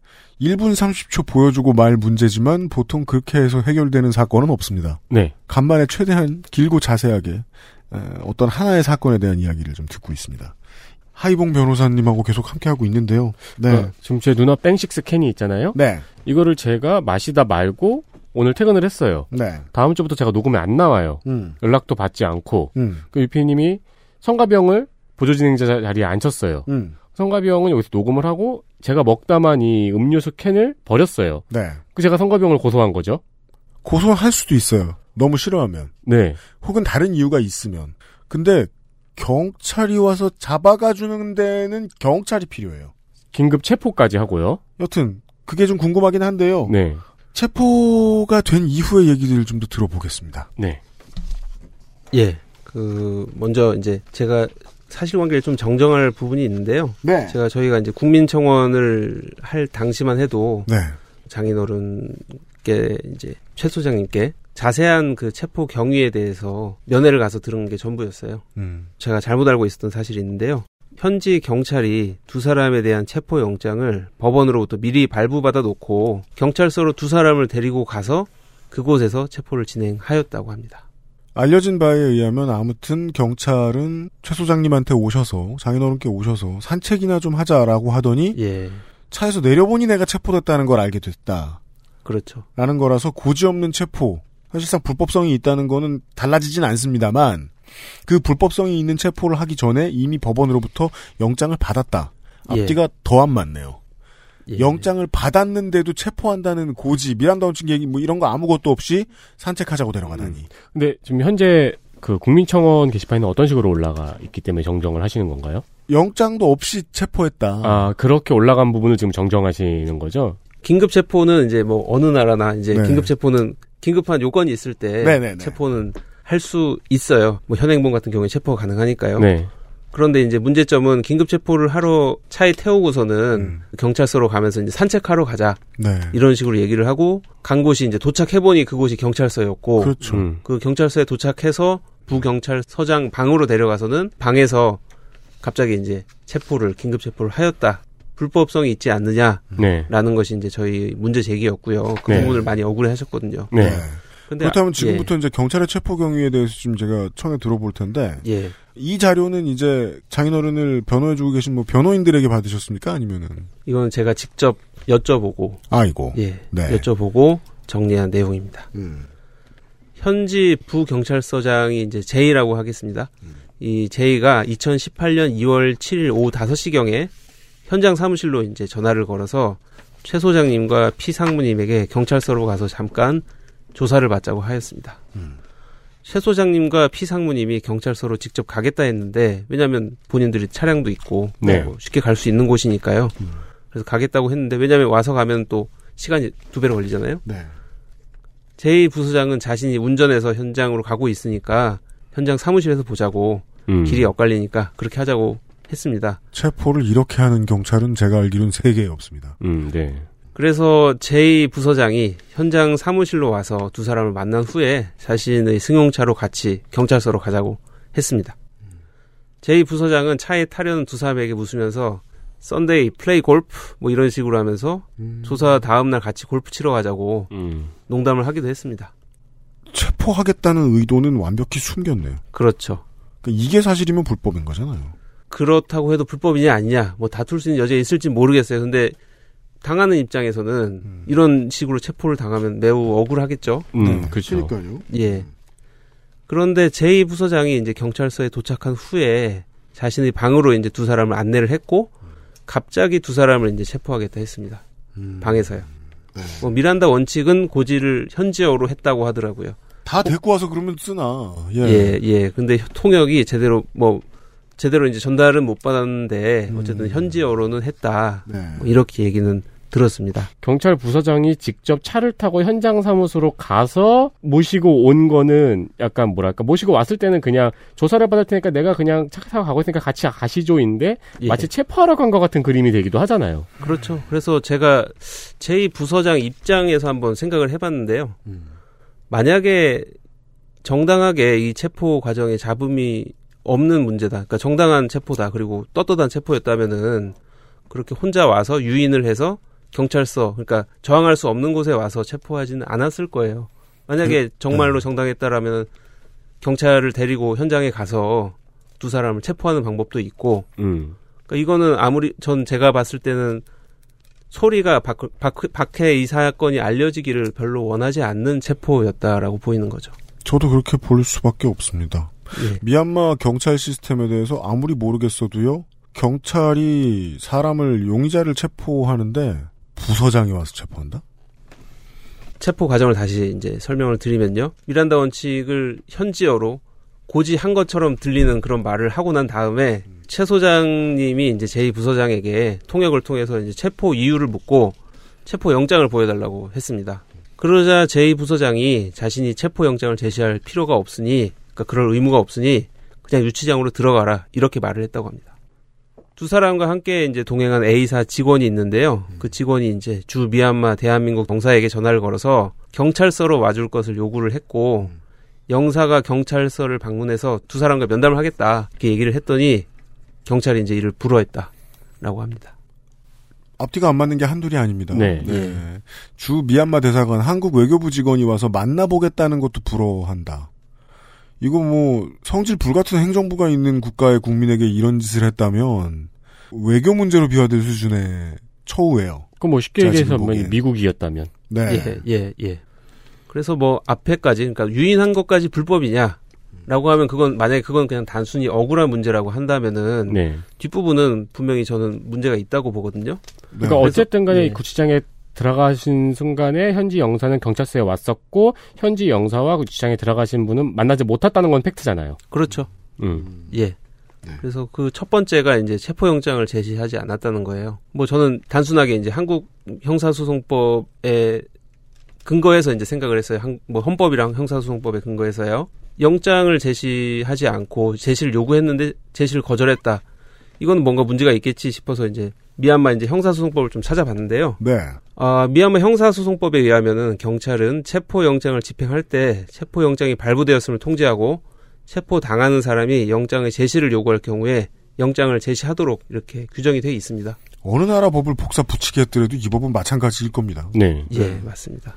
1분 30초 보여주고 말 문제지만 보통 그렇게 해서 해결되는 사건은 없습니다. 네. 간만에 최대한 길고 자세하게 어떤 하나의 사건에 대한 이야기를 좀 듣고 있습니다. 하희봉 변호사님하고 계속 함께하고 있는데요. 네. 지금 제 누나 뺑식스 캔이 있잖아요. 네. 이거를 제가 마시다 말고 오늘 퇴근을 했어요. 네. 다음 주부터 제가 녹음에 안 나와요. 연락도 받지 않고. 그 유피님이 성가병을 보조진행자 자리에 앉혔어요. 성가비 형은 여기서 녹음을 하고 제가 먹다만 이 음료수 캔을 버렸어요. 네. 그 제가 성가비 형을 고소한 거죠. 고소할 수도 있어요. 너무 싫어하면. 네. 혹은 다른 이유가 있으면. 근데 경찰이 와서 잡아가주는 데는 경찰이 필요해요. 긴급 체포까지 하고요. 여튼 그게 좀 궁금하긴 한데요. 네. 체포가 된 이후의 얘기들을 좀 더 들어보겠습니다. 네. 예. 먼저 이제 제가 사실관계를 좀 정정할 부분이 있는데요. 네. 저희가 이제 국민청원을 할 당시만 해도 네. 장인어른께 이제 최 소장님께 자세한 그 체포 경위에 대해서 면회를 가서 들은 게 전부였어요. 제가 잘못 알고 있었던 사실이 있는데요. 현지 경찰이 두 사람에 대한 체포 영장을 법원으로부터 미리 발부받아 놓고 경찰서로 두 사람을 데리고 가서 그곳에서 체포를 진행하였다고 합니다. 알려진 바에 의하면 아무튼 경찰은 최 소장님한테 오셔서, 장인어른께 오셔서 산책이나 좀 하자라고 하더니 예. 차에서 내려보니 내가 체포됐다는 걸 알게 됐다. 그렇죠. 라는 거라서 고지 없는 체포, 사실상 불법성이 있다는 거는 달라지진 않습니다만 그 불법성이 있는 체포를 하기 전에 이미 법원으로부터 영장을 받았다. 앞뒤가 예. 더 안 맞네요. 예. 영장을 받았는데도 체포한다는 고지, 미란다 원칙 얘기 뭐 이런 거 아무것도 없이 산책하자고 데려가다니. 근데 지금 현재 그 국민청원 게시판에는 어떤 식으로 올라가 있기 때문에 정정을 하시는 건가요? 영장도 없이 체포했다. 아, 그렇게 올라간 부분을 지금 정정하시는 거죠? 긴급 체포는 이제 뭐 어느 나라나 이제 네. 긴급 체포는 긴급한 요건이 있을 때 네네네. 체포는 할 수 있어요. 뭐 현행범 같은 경우에 체포가 가능하니까요. 네. 그런데 이제 문제점은 긴급 체포를 하러 차에 태우고서는 경찰서로 가면서 이제 산책하러 가자. 네. 이런 식으로 얘기를 하고 간 곳이 이제 도착해보니 그곳이 경찰서였고. 그렇죠. 그 경찰서에 도착해서 부경찰서장 방으로 데려가서는 방에서 갑자기 이제 체포를, 긴급 체포를 하였다. 불법성이 있지 않느냐라는 네. 것이 이제 저희 문제 제기였고요. 그 네. 부분을 많이 억울해 하셨거든요. 네. 근데 그렇다면 지금부터 예. 이제 경찰의 체포 경위에 대해서 지금 제가 청해 들어볼 텐데 예. 이 자료는 이제 장인어른을 변호해주고 계신 뭐 변호인들에게 받으셨습니까? 아니면은 이건 제가 직접 여쭤보고 아이고 예 네. 여쭤보고 정리한 내용입니다. 현지 부경찰서장이 이제 제이라고 하겠습니다. 이 제이가 2018년 2월 7일 오후 5시경에 현장 사무실로 이제 전화를 걸어서 최 소장님과 피 상무님에게 경찰서로 가서 잠깐 조사를 받자고 하였습니다. 최 소장님과 피 상무님이 경찰서로 직접 가겠다 했는데 왜냐하면 본인들이 차량도 있고 네. 뭐 쉽게 갈 수 있는 곳이니까요. 그래서 가겠다고 했는데 왜냐하면 와서 가면 또 시간이 2배로 걸리잖아요. 네. 제2 부서장은 자신이 운전해서 현장으로 가고 있으니까 현장 사무실에서 보자고 길이 엇갈리니까 그렇게 하자고 했습니다. 체포를 이렇게 하는 경찰은 제가 알기로는 3개 없습니다. 네. 그래서 제2 부서장이 현장 사무실로 와서 두 사람을 만난 후에 자신의 승용차로 같이 경찰서로 가자고 했습니다. 제2 부서장은 차에 타려는 두 사람에게 묻으면서 썬데이 플레이 골프 뭐 이런 식으로 하면서 조사 다음 날 같이 골프 치러 가자고 농담을 하기도 했습니다. 체포하겠다는 의도는 완벽히 숨겼네요. 그렇죠. 그러니까 이게 사실이면 불법인 거잖아요. 그렇다고 해도 불법이냐 아니냐 뭐 다툴 수 있는 여지가 있을지 모르겠어요. 근데 당하는 입장에서는 이런 식으로 체포를 당하면 매우 억울하겠죠. 그렇죠. 그러니까요. 예. 그런데 제2 부서장이 이제 경찰서에 도착한 후에 자신의 방으로 이제 두 사람을 안내를 했고 갑자기 두 사람을 이제 체포하겠다 했습니다. 방에서요. 네. 뭐 미란다 원칙은 고지를 현지어로 했다고 하더라고요. 다 데리고 와서 그러면 쓰나. 예. 예. 근데 통역이 제대로 이제 전달은 못 받았는데 어쨌든 현지어로는 했다. 네. 뭐 이렇게 얘기는 들었습니다. 경찰 부서장이 직접 차를 타고 현장 사무소로 가서 모시고 온 거는 약간 뭐랄까 모시고 왔을 때는 그냥 조사를 받을 테니까 내가 그냥 차 타고 가고 있으니까 같이 가시죠인데 예. 마치 체포하러 간 것 같은 그림이 되기도 하잖아요. 그렇죠. 그래서 제가 제2 부서장 입장에서 한번 생각을 해봤는데요. 만약에 정당하게 이 체포 과정에 잡음이 없는 문제다. 그러니까 정당한 체포다. 그리고 떳떳한 체포였다면은 그렇게 혼자 와서 유인을 해서 경찰서, 그러니까 저항할 수 없는 곳에 와서 체포하지는 않았을 거예요. 만약에 정말로 정당했다라면 경찰을 데리고 현장에 가서 두 사람을 체포하는 방법도 있고, 그러니까 이거는 아무리 제가 봤을 때는 소리가 밖에 이 사건이 알려지기를 별로 원하지 않는 체포였다라고 보이는 거죠. 저도 그렇게 볼 수밖에 없습니다. 예. 미얀마 경찰 시스템에 대해서 아무리 모르겠어도요. 경찰이 사람을 용의자를 체포하는데 부서장이 와서 체포한다? 체포 과정을 다시 이제 설명을 드리면요. 미란다 원칙을 현지어로 고지한 것처럼 들리는 그런 말을 하고 난 다음에 최 소장님이 이제 제2 부서장에게 통역을 통해서 이제 체포 이유를 묻고 체포 영장을 보여달라고 했습니다. 그러자 제2 부서장이 자신이 체포 영장을 제시할 필요가 없으니 그러니까 그럴 의무가 없으니 그냥 유치장으로 들어가라 이렇게 말을 했다고 합니다. 두 사람과 함께 이제 동행한 A사 직원이 있는데요. 그 직원이 이제 주 미얀마 대한민국 영사에게 전화를 걸어서 경찰서로 와줄 것을 요구를 했고 영사가 경찰서를 방문해서 두 사람과 면담을 하겠다 이렇게 얘기를 했더니 경찰이 이제 이를 불허했다라고 합니다. 앞뒤가 안 맞는 게 한둘이 아닙니다. 네. 네. 주 미얀마 대사관 한국 외교부 직원이 와서 만나보겠다는 것도 불허한다. 이거 뭐 성질 불같은 행정부가 있는 국가의 국민에게 이런 짓을 했다면 외교 문제로 비화될 수준의 처우예요. 그럼 뭐 쉽게 얘기해서 미국이었다면. 네. 예. 그래서 뭐 앞에까지 그러니까 유인한 것까지 불법이냐? 라고 하면 그건 만약에 그건 그냥 단순히 억울한 문제라고 한다면은 네. 뒷부분은 분명히 저는 문제가 있다고 보거든요. 그러니까 그래서, 어쨌든 간에 네. 구치장에 들어가신 순간에 현지 영사는 경찰서에 왔었고 현지 영사와 구치장에 들어가신 분은 만나지 못했다는 건 팩트잖아요. 그렇죠. 예. 네. 그래서 그 첫 번째가 이제 체포영장을 제시하지 않았다는 거예요. 뭐 저는 단순하게 이제 한국 형사소송법에 근거해서 이제 생각을 했어요. 뭐 헌법이랑 형사소송법에 근거해서요. 영장을 제시하지 않고 제시를 요구했는데 제시를 거절했다. 이건 뭔가 문제가 있겠지 싶어서 이제 미얀마 이제 형사소송법을 좀 찾아봤는데요. 네. 아, 미얀마 형사소송법에 의하면은 경찰은 체포영장을 집행할 때 체포영장이 발부되었음을 통지하고 체포당하는 사람이 영장의 제시를 요구할 경우에 영장을 제시하도록 이렇게 규정이 되어 있습니다. 어느 나라 법을 복사 붙이게 했더라도 이 법은 마찬가지일 겁니다. 네. 예, 맞습니다.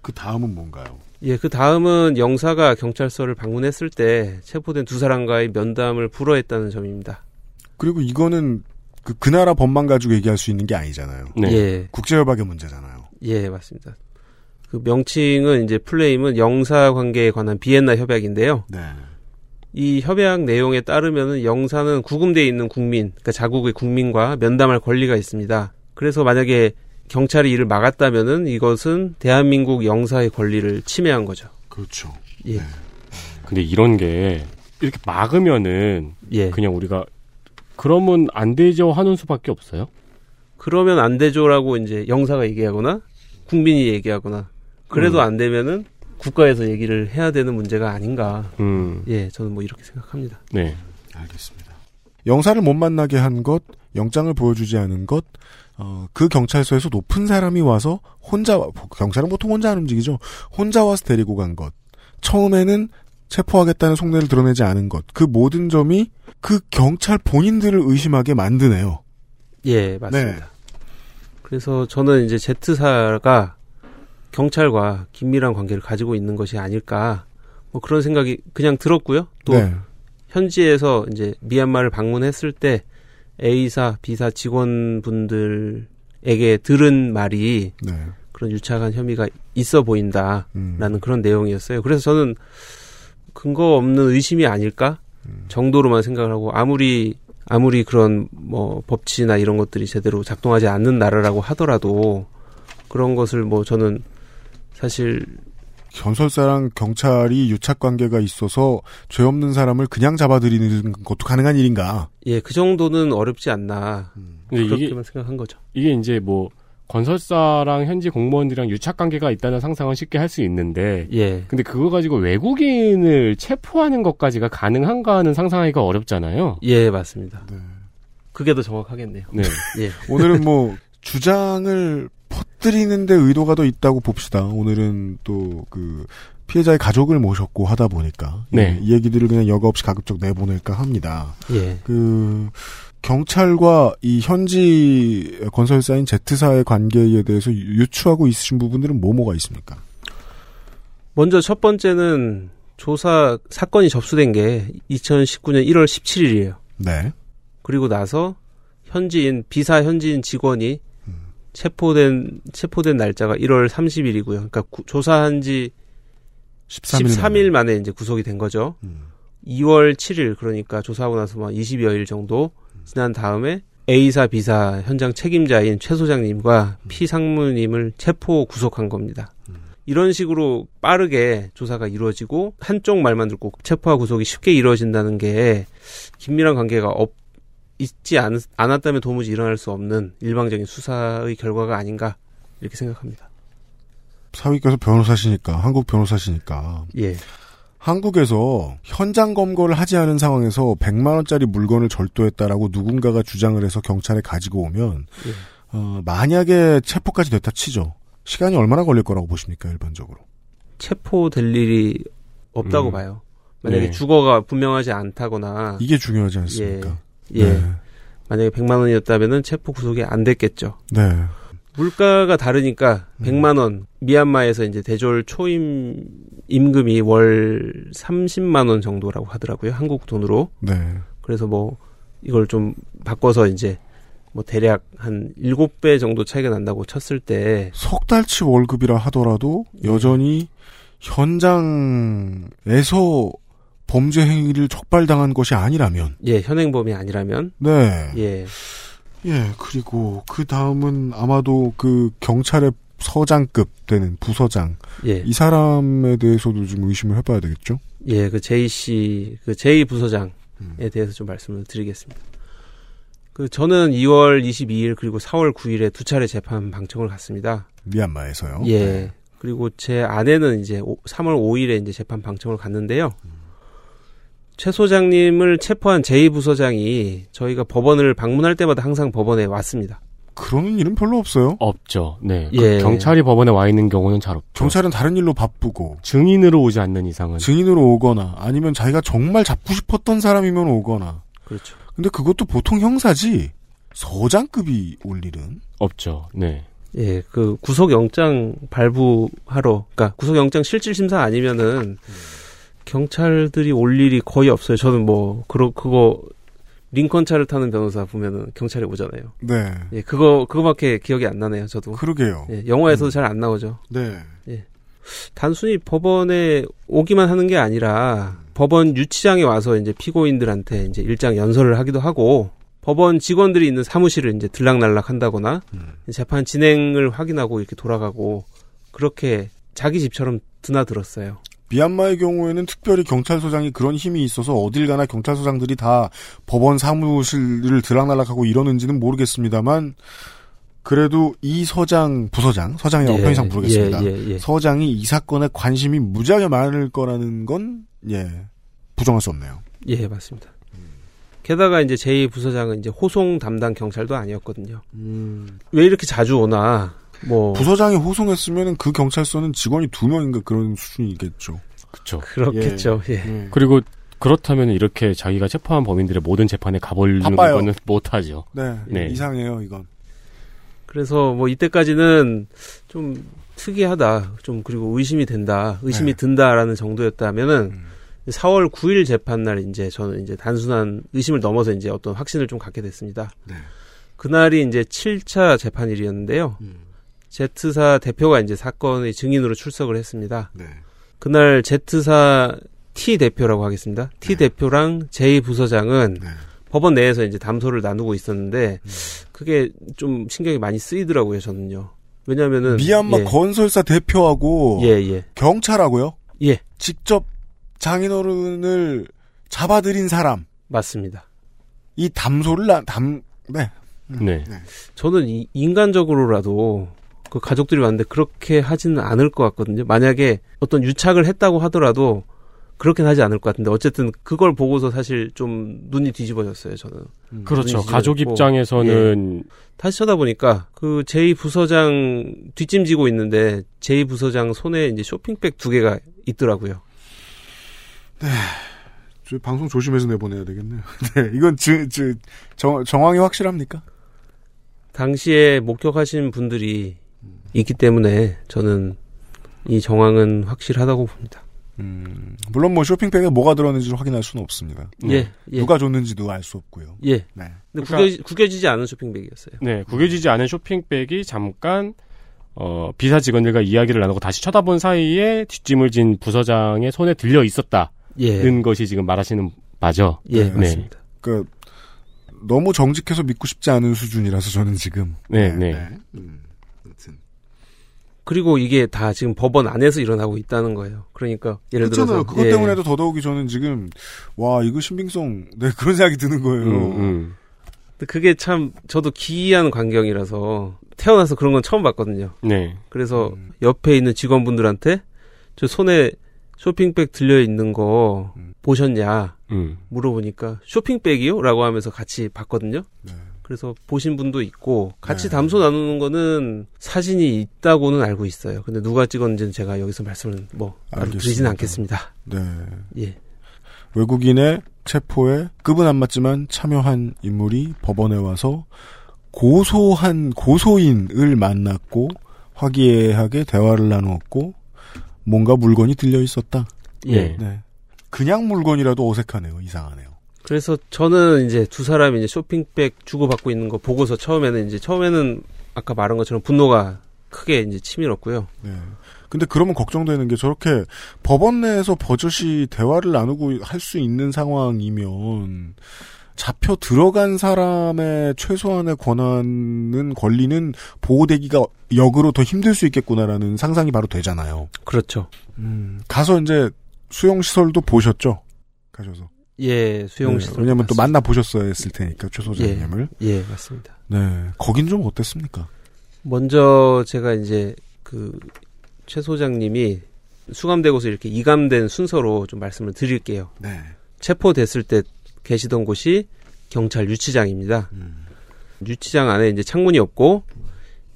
그 다음은 뭔가요? 예, 그 다음은 영사가 경찰서를 방문했을 때 체포된 두 사람과의 면담을 불허했다는 점입니다. 그리고 이거는 그 나라 법만 가지고 얘기할 수 있는 게 아니잖아요. 네. 예. 국제협약의 문제잖아요. 예, 맞습니다. 그 명칭은 이제 플레임은 영사 관계에 관한 비엔나 협약인데요. 네. 이 협약 내용에 따르면은 영사는 구금되어 있는 국민, 그러니까 자국의 국민과 면담할 권리가 있습니다. 그래서 만약에 경찰이 이를 막았다면은 이것은 대한민국 영사의 권리를 침해한 거죠. 그렇죠. 예. 네. 근데 이런 게 이렇게 막으면은 예. 그냥 우리가 그러면 안 되죠 하는 수밖에 없어요. 그러면 안 되죠라고 이제 영사가 얘기하거나 국민이 얘기하거나 그래도 안 되면은 국가에서 얘기를 해야 되는 문제가 아닌가. 예, 저는 뭐 이렇게 생각합니다. 네, 알겠습니다. 영사를 못 만나게 한 것, 영장을 보여주지 않은 것, 그 경찰서에서 높은 사람이 와서 혼자, 경찰은 보통 혼자 안 움직이죠. 혼자 와서 데리고 간 것, 처음에는 체포하겠다는 속내를 드러내지 않은 것, 그 모든 점이 그 경찰 본인들을 의심하게 만드네요. 예, 맞습니다. 네. 그래서 저는 이제 Z사가 경찰과 긴밀한 관계를 가지고 있는 것이 아닐까 뭐 그런 생각이 그냥 들었고요. 또 네. 현지에서 이제 미얀마를 방문했을 때 A사, B사 직원분들에게 들은 말이 네. 그런 유착한 혐의가 있어 보인다라는 그런 내용이었어요. 그래서 저는 근거 없는 의심이 아닐까 정도로만 생각을 하고 아무리 그런 뭐 법치나 이런 것들이 제대로 작동하지 않는 나라라고 하더라도 그런 것을 뭐 저는 사실 건설사랑 경찰이 유착 관계가 있어서 죄 없는 사람을 그냥 잡아들이는 것도 가능한 일인가? 예, 그 정도는 어렵지 않나 그렇게만 생각한 거죠. 이게 이제 뭐 건설사랑 현지 공무원들이랑 유착 관계가 있다는 상상은 쉽게 할 수 있는데, 예. 근데 그거 가지고 외국인을 체포하는 것까지가 가능한가 하는 상상하기가 어렵잖아요. 예, 맞습니다. 네. 그게 더 정확하겠네요. 네. 예. 오늘은 뭐 주장을 퍼뜨리는데 의도가 더 있다고 봅시다. 오늘은 또 그 피해자의 가족을 모셨고 하다 보니까 네. 이 얘기들을 그냥 여과 없이 가급적 내보낼까 합니다. 예. 그 경찰과 이 현지 건설사인 Z사의 관계에 대해서 유추하고 있으신 부분들은 뭐가 있습니까? 먼저 첫 번째는 조사 사건이 접수된 게 2019년 1월 17일이에요. 네. 그리고 나서 B사 현지인 직원이 체포된 날짜가 1월 30일이고요. 그러니까 조사한 지 13일 만에 이제 구속이 된 거죠. 2월 7일 그러니까 조사하고 나서 20여일 정도 지난 다음에 A사, B사 현장 책임자인 최 소장님과 P 상무님을 체포 구속한 겁니다. 이런 식으로 빠르게 조사가 이루어지고 한쪽 말만 듣고 체포와 구속이 쉽게 이루어진다는 게 긴밀한 관계가 있지 않았다면 도무지 일어날 수 없는 일방적인 수사의 결과가 아닌가 이렇게 생각합니다. 사위께서 변호사시니까 한국 변호사시니까 예. 한국에서 현장 검거를 하지 않은 상황에서 100만 원짜리 물건을 절도했다라고 누군가가 주장을 해서 경찰에 가지고 오면 예. 만약에 체포까지 됐다 치죠. 시간이 얼마나 걸릴 거라고 보십니까 일반적으로? 체포될 일이 없다고 봐요. 만약에 네. 주거가 분명하지 않다거나 이게 중요하지 않습니까? 예. 만약에 100만 원이었다면은 체포 구속이 안 됐겠죠. 네. 물가가 다르니까 100만 원 미얀마에서 이제 대졸 초임 임금이 월 30만 원 정도라고 하더라고요. 한국 돈으로. 네. 그래서 뭐 이걸 좀 바꿔서 이제 뭐 대략 한 7배 정도 차이가 난다고 쳤을 때 석 달치 월급이라 하더라도 여전히 현장에서 범죄 행위를 적발당한 것이 아니라면, 예, 현행범이 아니라면, 네, 예, 그리고 그 다음은 아마도 그 경찰의 서장급 되는 부서장, 예, 이 사람에 대해서도 좀 의심을 해봐야 되겠죠. 예, 그 제이 씨, 그 제이 부서장에 대해서 좀 말씀을 드리겠습니다. 그 저는 2월 22일 그리고 4월 9일에 두 차례 재판 방청을 갔습니다. 미얀마에서요. 예, 네. 그리고 제 아내는 이제 3월 5일에 이제 재판 방청을 갔는데요. 최 소장님을 체포한 제2부서장이 저희가 법원을 방문할 때마다 항상 법원에 왔습니다. 그러는 일은 별로 없어요? 없죠. 네. 예. 경찰이 법원에 와 있는 경우는 잘 없죠. 경찰은 다른 일로 바쁘고. 증인으로 오지 않는 이상은. 증인으로 오거나 아니면 자기가 정말 잡고 싶었던 사람이면 오거나. 그렇죠. 근데 그것도 보통 형사지 서장급이 올 일은? 없죠. 네. 예, 그 구속영장 발부하러, 그러니까 구속영장 실질심사 아니면은 경찰들이 올 일이 거의 없어요. 저는 뭐 그거 링컨 차를 타는 변호사 보면은 경찰이 오잖아요. 네. 예, 그거밖에 기억이 안 나네요. 저도. 그러게요. 예, 영화에서도 잘 안 나오죠. 네. 예, 단순히 법원에 오기만 하는 게 아니라 법원 유치장에 와서 이제 피고인들한테 이제 일장 연설을 하기도 하고. 법원 직원들이 있는 사무실을 이제 들락날락 한다거나, 재판 진행을 확인하고 이렇게 돌아가고, 그렇게 자기 집처럼 드나들었어요. 미얀마의 경우에는 특별히 경찰서장이 그런 힘이 있어서 어딜 가나 경찰서장들이 다 법원 사무실을 들락날락하고 이러는지는 모르겠습니다만, 그래도 이 서장, 부서장, 서장이라고 예, 편의상 부르겠습니다. 예. 서장이 이 사건에 관심이 무지하게 많을 거라는 건, 예, 부정할 수 없네요. 예, 맞습니다. 게다가 이제 제2부서장은 이제 호송 담당 경찰도 아니었거든요. 왜 이렇게 자주 오나, 뭐. 부서장이 호송했으면 그 경찰서는 직원이 2명인가 그런 수준이겠죠. 그쵸. 그렇겠죠, 예. 그리고 그렇다면 이렇게 자기가 체포한 범인들의 모든 재판에 가버리는 거는 못하죠. 네. 네. 이상해요, 이건. 그래서 뭐 이때까지는 좀 특이하다, 좀 그리고 의심이 된다, 의심이 네. 든다라는 정도였다면은 4월 9일 재판날 이제 저는 이제 단순한 의심을 넘어서 이제 어떤 확신을 좀 갖게 됐습니다. 네. 그날이 이제 7차 재판일이었는데요. Z사 대표가 이제 사건의 증인으로 출석을 했습니다. 네. 그날 Z사 T 대표라고 하겠습니다. T 네. 대표랑 J 부서장은 네. 법원 내에서 이제 담소를 나누고 있었는데 그게 좀 신경이 많이 쓰이더라고요, 저는요. 왜냐면은 미얀마 예. 건설사 대표하고 예. 경찰하고요. 예. 직접 장인어른을 잡아들인 사람. 맞습니다. 이 담소를 네. 저는 인간적으로라도 그 가족들이 왔는데 그렇게 하지는 않을 것 같거든요. 만약에 어떤 유착을 했다고 하더라도 그렇게는 하지 않을 것 같은데 어쨌든 그걸 보고서 사실 좀 눈이 뒤집어졌어요. 저는. 그렇죠. 가족 입장에서는. 예. 다시 쳐다보니까 그 제2부서장 뒷짐지고 있는데 제2부서장 손에 이제 쇼핑백 2개가 있더라고요. 네, 저 방송 조심해서 내보내야 되겠네요. 네, 이건 정황이 확실합니까? 당시에 목격하신 분들이 있기 때문에 저는 이 정황은 확실하다고 봅니다. 물론 뭐 쇼핑백에 뭐가 들었는지를 확인할 수는 없습니다. 예. 누가 줬는지도 알 수 없고요. 예. 네. 근데 그러니까, 구겨지지 않은 쇼핑백이었어요. 네, 구겨지지 않은 쇼핑백이 잠깐. 비사 직원들과 이야기를 나누고 다시 쳐다본 사이에 뒷짐을 진 부서장의 손에 들려 있었다는 예. 것이 지금 말하시는 바죠. 예, 네. 맞습니다. 그러니까 너무 정직해서 믿고 싶지 않은 수준이라서 저는 지금. 네. 아무튼. 그리고 이게 다 지금 법원 안에서 일어나고 있다는 거예요. 그러니까 예를 들어서 그것 때문에도 더더욱이 저는 지금 와 이거 신빙성, 네 그런 생각이 드는 거예요. 그게 참 저도 기이한 광경이라서 태어나서 그런 건 처음 봤거든요. 네. 그래서 옆에 있는 직원분들한테 저 손에 쇼핑백 들려있는 거 보셨냐 물어보니까 쇼핑백이요? 라고 하면서 같이 봤거든요. 네. 그래서 보신 분도 있고 같이 네. 담소 나누는 거는 사진이 있다고는 알고 있어요. 근데 누가 찍었는지는 제가 여기서 말씀을 뭐 드리진 않겠습니다. 네. 예. 외국인의 체포에 급은 안 맞지만 참여한 인물이 법원에 와서 고소인을 만났고 화기애애하게 대화를 나누었고 뭔가 물건이 들려 있었다. 예. 네. 그냥 물건이라도 어색하네요. 이상하네요. 그래서 저는 이제 두 사람이 이제 쇼핑백 주고받고 있는 거 보고서 처음에는 아까 말한 것처럼 분노가 크게 이제 치밀었고요. 네. 근데 그러면 걱정되는 게 저렇게 법원 내에서 버젓이 대화를 나누고 할 수 있는 상황이면 잡혀 들어간 사람의 최소한의 권리는 보호되기가 역으로 더 힘들 수 있겠구나라는 상상이 바로 되잖아요. 그렇죠. 가서 이제 수용시설도 보셨죠? 가셔서. 예, 수용시설. 네, 왜냐면 또 만나보셨어야 했을 테니까, 최소장님을. 예, 맞습니다. 네. 거긴 좀 어땠습니까? 먼저 제가 이제 최 소장님이 수감되고서 이렇게 이감된 순서로 좀 말씀을 드릴게요. 네. 체포됐을 때 계시던 곳이 경찰 유치장입니다. 유치장 안에 이제 창문이 없고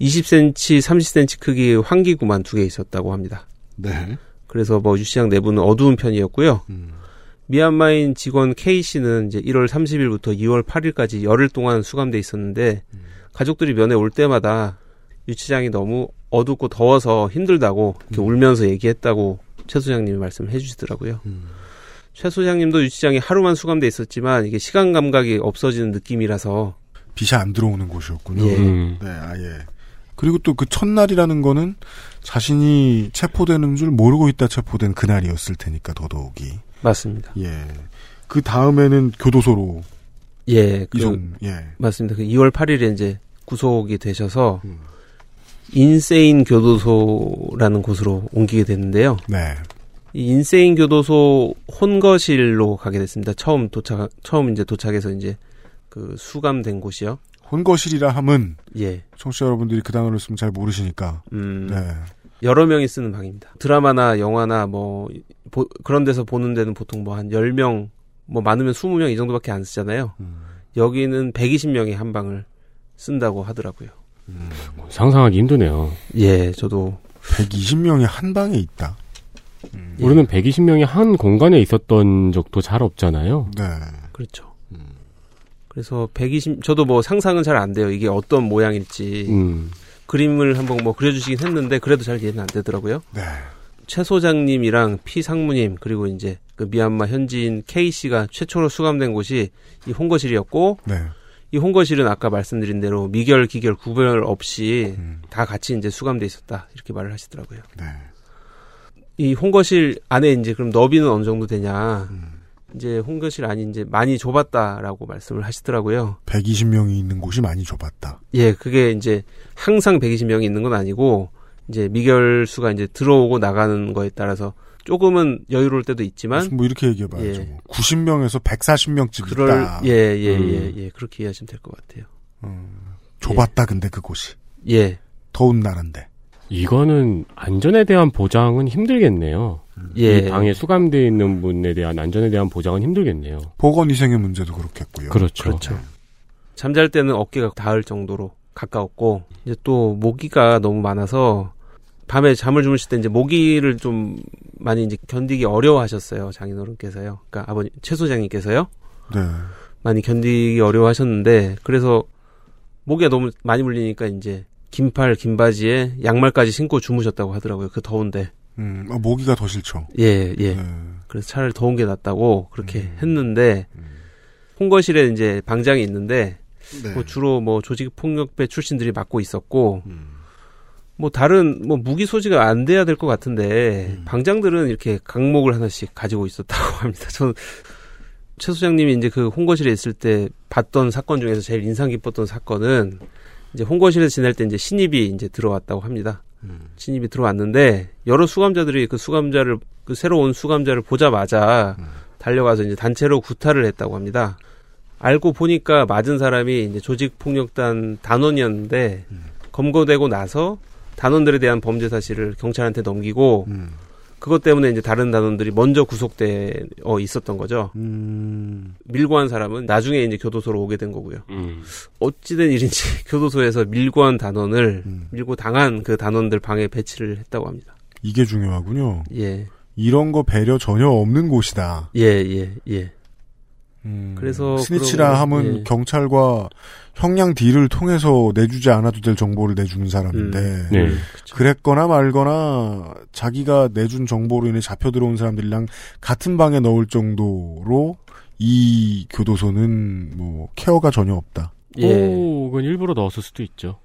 20cm, 30cm 크기 환기구만 2개 있었다고 합니다. 네. 그래서 뭐 유치장 내부는 어두운 편이었고요. 미얀마인 직원 K씨는 이제 1월 30일부터 2월 8일까지 열흘 동안 수감돼 있었는데 가족들이 면회 올 때마다 유치장이 너무 어둡고 더워서 힘들다고 이렇게 울면서 얘기했다고 최 소장님이 말씀을 해주시더라고요. 최 소장님도 유치장에 하루만 수감돼 있었지만 이게 시간 감각이 없어지는 느낌이라서 빛이 안 들어오는 곳이었군요. 예. 네, 아예. 그리고 또 그 첫날이라는 거는 자신이 체포되는 줄 모르고 있다 체포된 그날이었을 테니까 더더욱이. 맞습니다. 예. 그 다음에는 교도소로. 예. 맞습니다. 그 2월 8일에 이제 구속이 되셔서. 인세인 교도소라는 곳으로 옮기게 됐는데요. 네. 이 인세인 교도소 혼거실로 가게 됐습니다. 처음 도착해서 이제 그 수감된 곳이요. 혼거실이라 함은 예. 청취자 여러분들이 그 단어를 쓰면 잘 모르시니까. 네. 여러 명이 쓰는 방입니다. 드라마나 영화나 그런 데서 보는 데는 보통 한 10명, 많으면 20명 이 정도밖에 안 쓰잖아요. 여기는 120명이 한 방을 쓴다고 하더라고요. 상상하기 힘드네요. 예, 저도 120명이 한 방에 있다. 우리는 120명이 한 공간에 있었던 적도 잘 없잖아요. 네, 그렇죠. 그래서 저도 상상은 잘 안 돼요. 이게 어떤 모양일지 그림을 한번 그려주시긴 했는데 그래도 잘 이해는 안 되더라고요. 네. 최 소장님이랑 피 상무님 그리고 이제 그 미얀마 현지인 K 씨가 최초로 수감된 곳이 이 홍거실이었고. 네. 이 홍거실은 아까 말씀드린 대로 미결, 기결, 구별 없이 다 같이 이제 수감돼 있었다. 이렇게 말을 하시더라고요. 네. 이 홍거실 안에 이제 그럼 너비는 어느 정도 되냐. 이제 홍거실 안이 이제 많이 좁았다라고 말씀을 하시더라고요. 120명이 있는 곳이 많이 좁았다. 예, 그게 이제 항상 120명이 있는 건 아니고 이제 미결수가 이제 들어오고 나가는 거에 따라서 조금은 여유로울 때도 있지만. 이렇게 얘기해봐야죠. 예. 90명에서 140명쯤 있다. 예. 그렇게 이해하시면 될 것 같아요. 좁았다, 예. 근데 그곳이. 예. 더운 나라인데. 이거는 안전에 대한 보장은 힘들겠네요. 예. 이 방에 수감되어 있는 분에 대한 안전에 대한 보장은 힘들겠네요. 보건위생의 문제도 그렇겠고요. 그렇죠. 네. 잠잘 때는 어깨가 닿을 정도로 가까웠고, 이제 또 모기가 너무 많아서 밤에 잠을 주무실 때 이제 모기를 좀 많이 이제 견디기 어려워하셨어요. 장인어른께서요. 그러니까 아버님 최 소장님께서요. 네. 많이 견디기 어려워하셨는데 그래서 모기가 너무 많이 물리니까 이제 긴팔 긴바지에 양말까지 신고 주무셨다고 하더라고요. 그 더운데. 모기가 더 싫죠. 예. 네. 그래서 차라리 더운 게 낫다고 그렇게 했는데 홍거실에 이제 방장이 있는데 네. 주로 조직폭력배 출신들이 맡고 있었고. 다른 무기 소지가 안 돼야 될 것 같은데, 방장들은 이렇게 강목을 하나씩 가지고 있었다고 합니다. 최 소장님이 이제 그 홍거실에 있을 때 봤던 사건 중에서 제일 인상 깊었던 사건은, 이제 홍거실에서 지낼 때 이제 신입이 이제 들어왔다고 합니다. 신입이 들어왔는데, 여러 수감자들이 그 새로 온 수감자를 보자마자 달려가서 이제 단체로 구타를 했다고 합니다. 알고 보니까 맞은 사람이 이제 조직폭력단 단원이었는데, 검거되고 나서 단원들에 대한 범죄 사실을 경찰한테 넘기고 그것 때문에 이제 다른 단원들이 먼저 구속되어 있었던 거죠. 밀고 한 사람은 나중에 이제 교도소로 오게 된 거고요. 어찌된 일인지 교도소에서 밀고 한 단원을 밀고 당한 그 단원들 방에 배치를 했다고 합니다. 이게 중요하군요. 예. 이런 거 배려 전혀 없는 곳이다. 예. 그래서 스니치라 하면 예. 경찰과 형량 D를 통해서 내주지 않아도 될 정보를 내주는 사람인데 네. 그랬거나 말거나 자기가 내준 정보로 인해 잡혀 들어온 사람들이랑 같은 방에 넣을 정도로 이 교도소는 뭐 케어가 전혀 없다. 예. 오, 그건 일부러 넣었을 수도 있죠.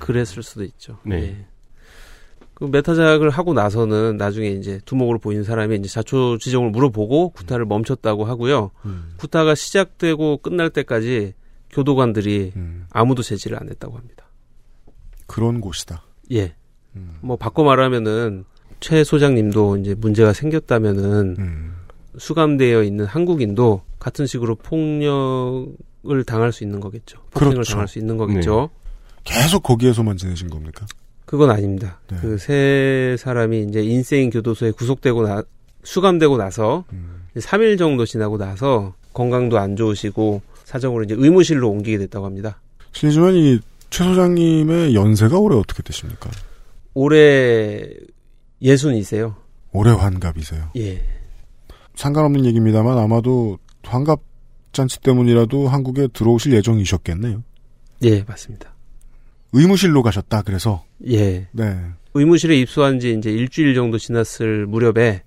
그랬을 수도 있죠. 네. 예. 그 메타작을 하고 나서는 나중에 이제 두목으로 보이는 사람이 이제 자초 지종을 물어보고 구타를 멈췄다고 하고요. 구타가 시작되고 끝날 때까지 교도관들이 아무도 제지를 안 했다고 합니다. 그런 곳이다. 예. 뭐 바꿔 말하면은 최 소장님도 이제 문제가 생겼다면은 수감되어 있는 한국인도 같은 식으로 폭력을 당할 수 있는 거겠죠. 폭행을 그렇죠. 당할 수 있는 거겠죠. 네. 계속 거기에서만 지내신 겁니까? 그건 아닙니다. 네. 그 세 사람이 이제 인세인 교도소에 수감되고 나서 3일 정도 지나고 나서 건강도 안 좋으시고 사정으로 이제 의무실로 옮기게 됐다고 합니다. 실례지만 이 최 소장님의 연세가 올해 어떻게 되십니까? 올해 60이세요. 올해 환갑이세요. 예. 상관없는 얘기입니다만 아마도 환갑 잔치 때문이라도 한국에 들어오실 예정이셨겠네요. 예, 맞습니다. 의무실로 가셨다, 그래서. 예. 네. 의무실에 입소한 지 이제 일주일 정도 지났을 무렵에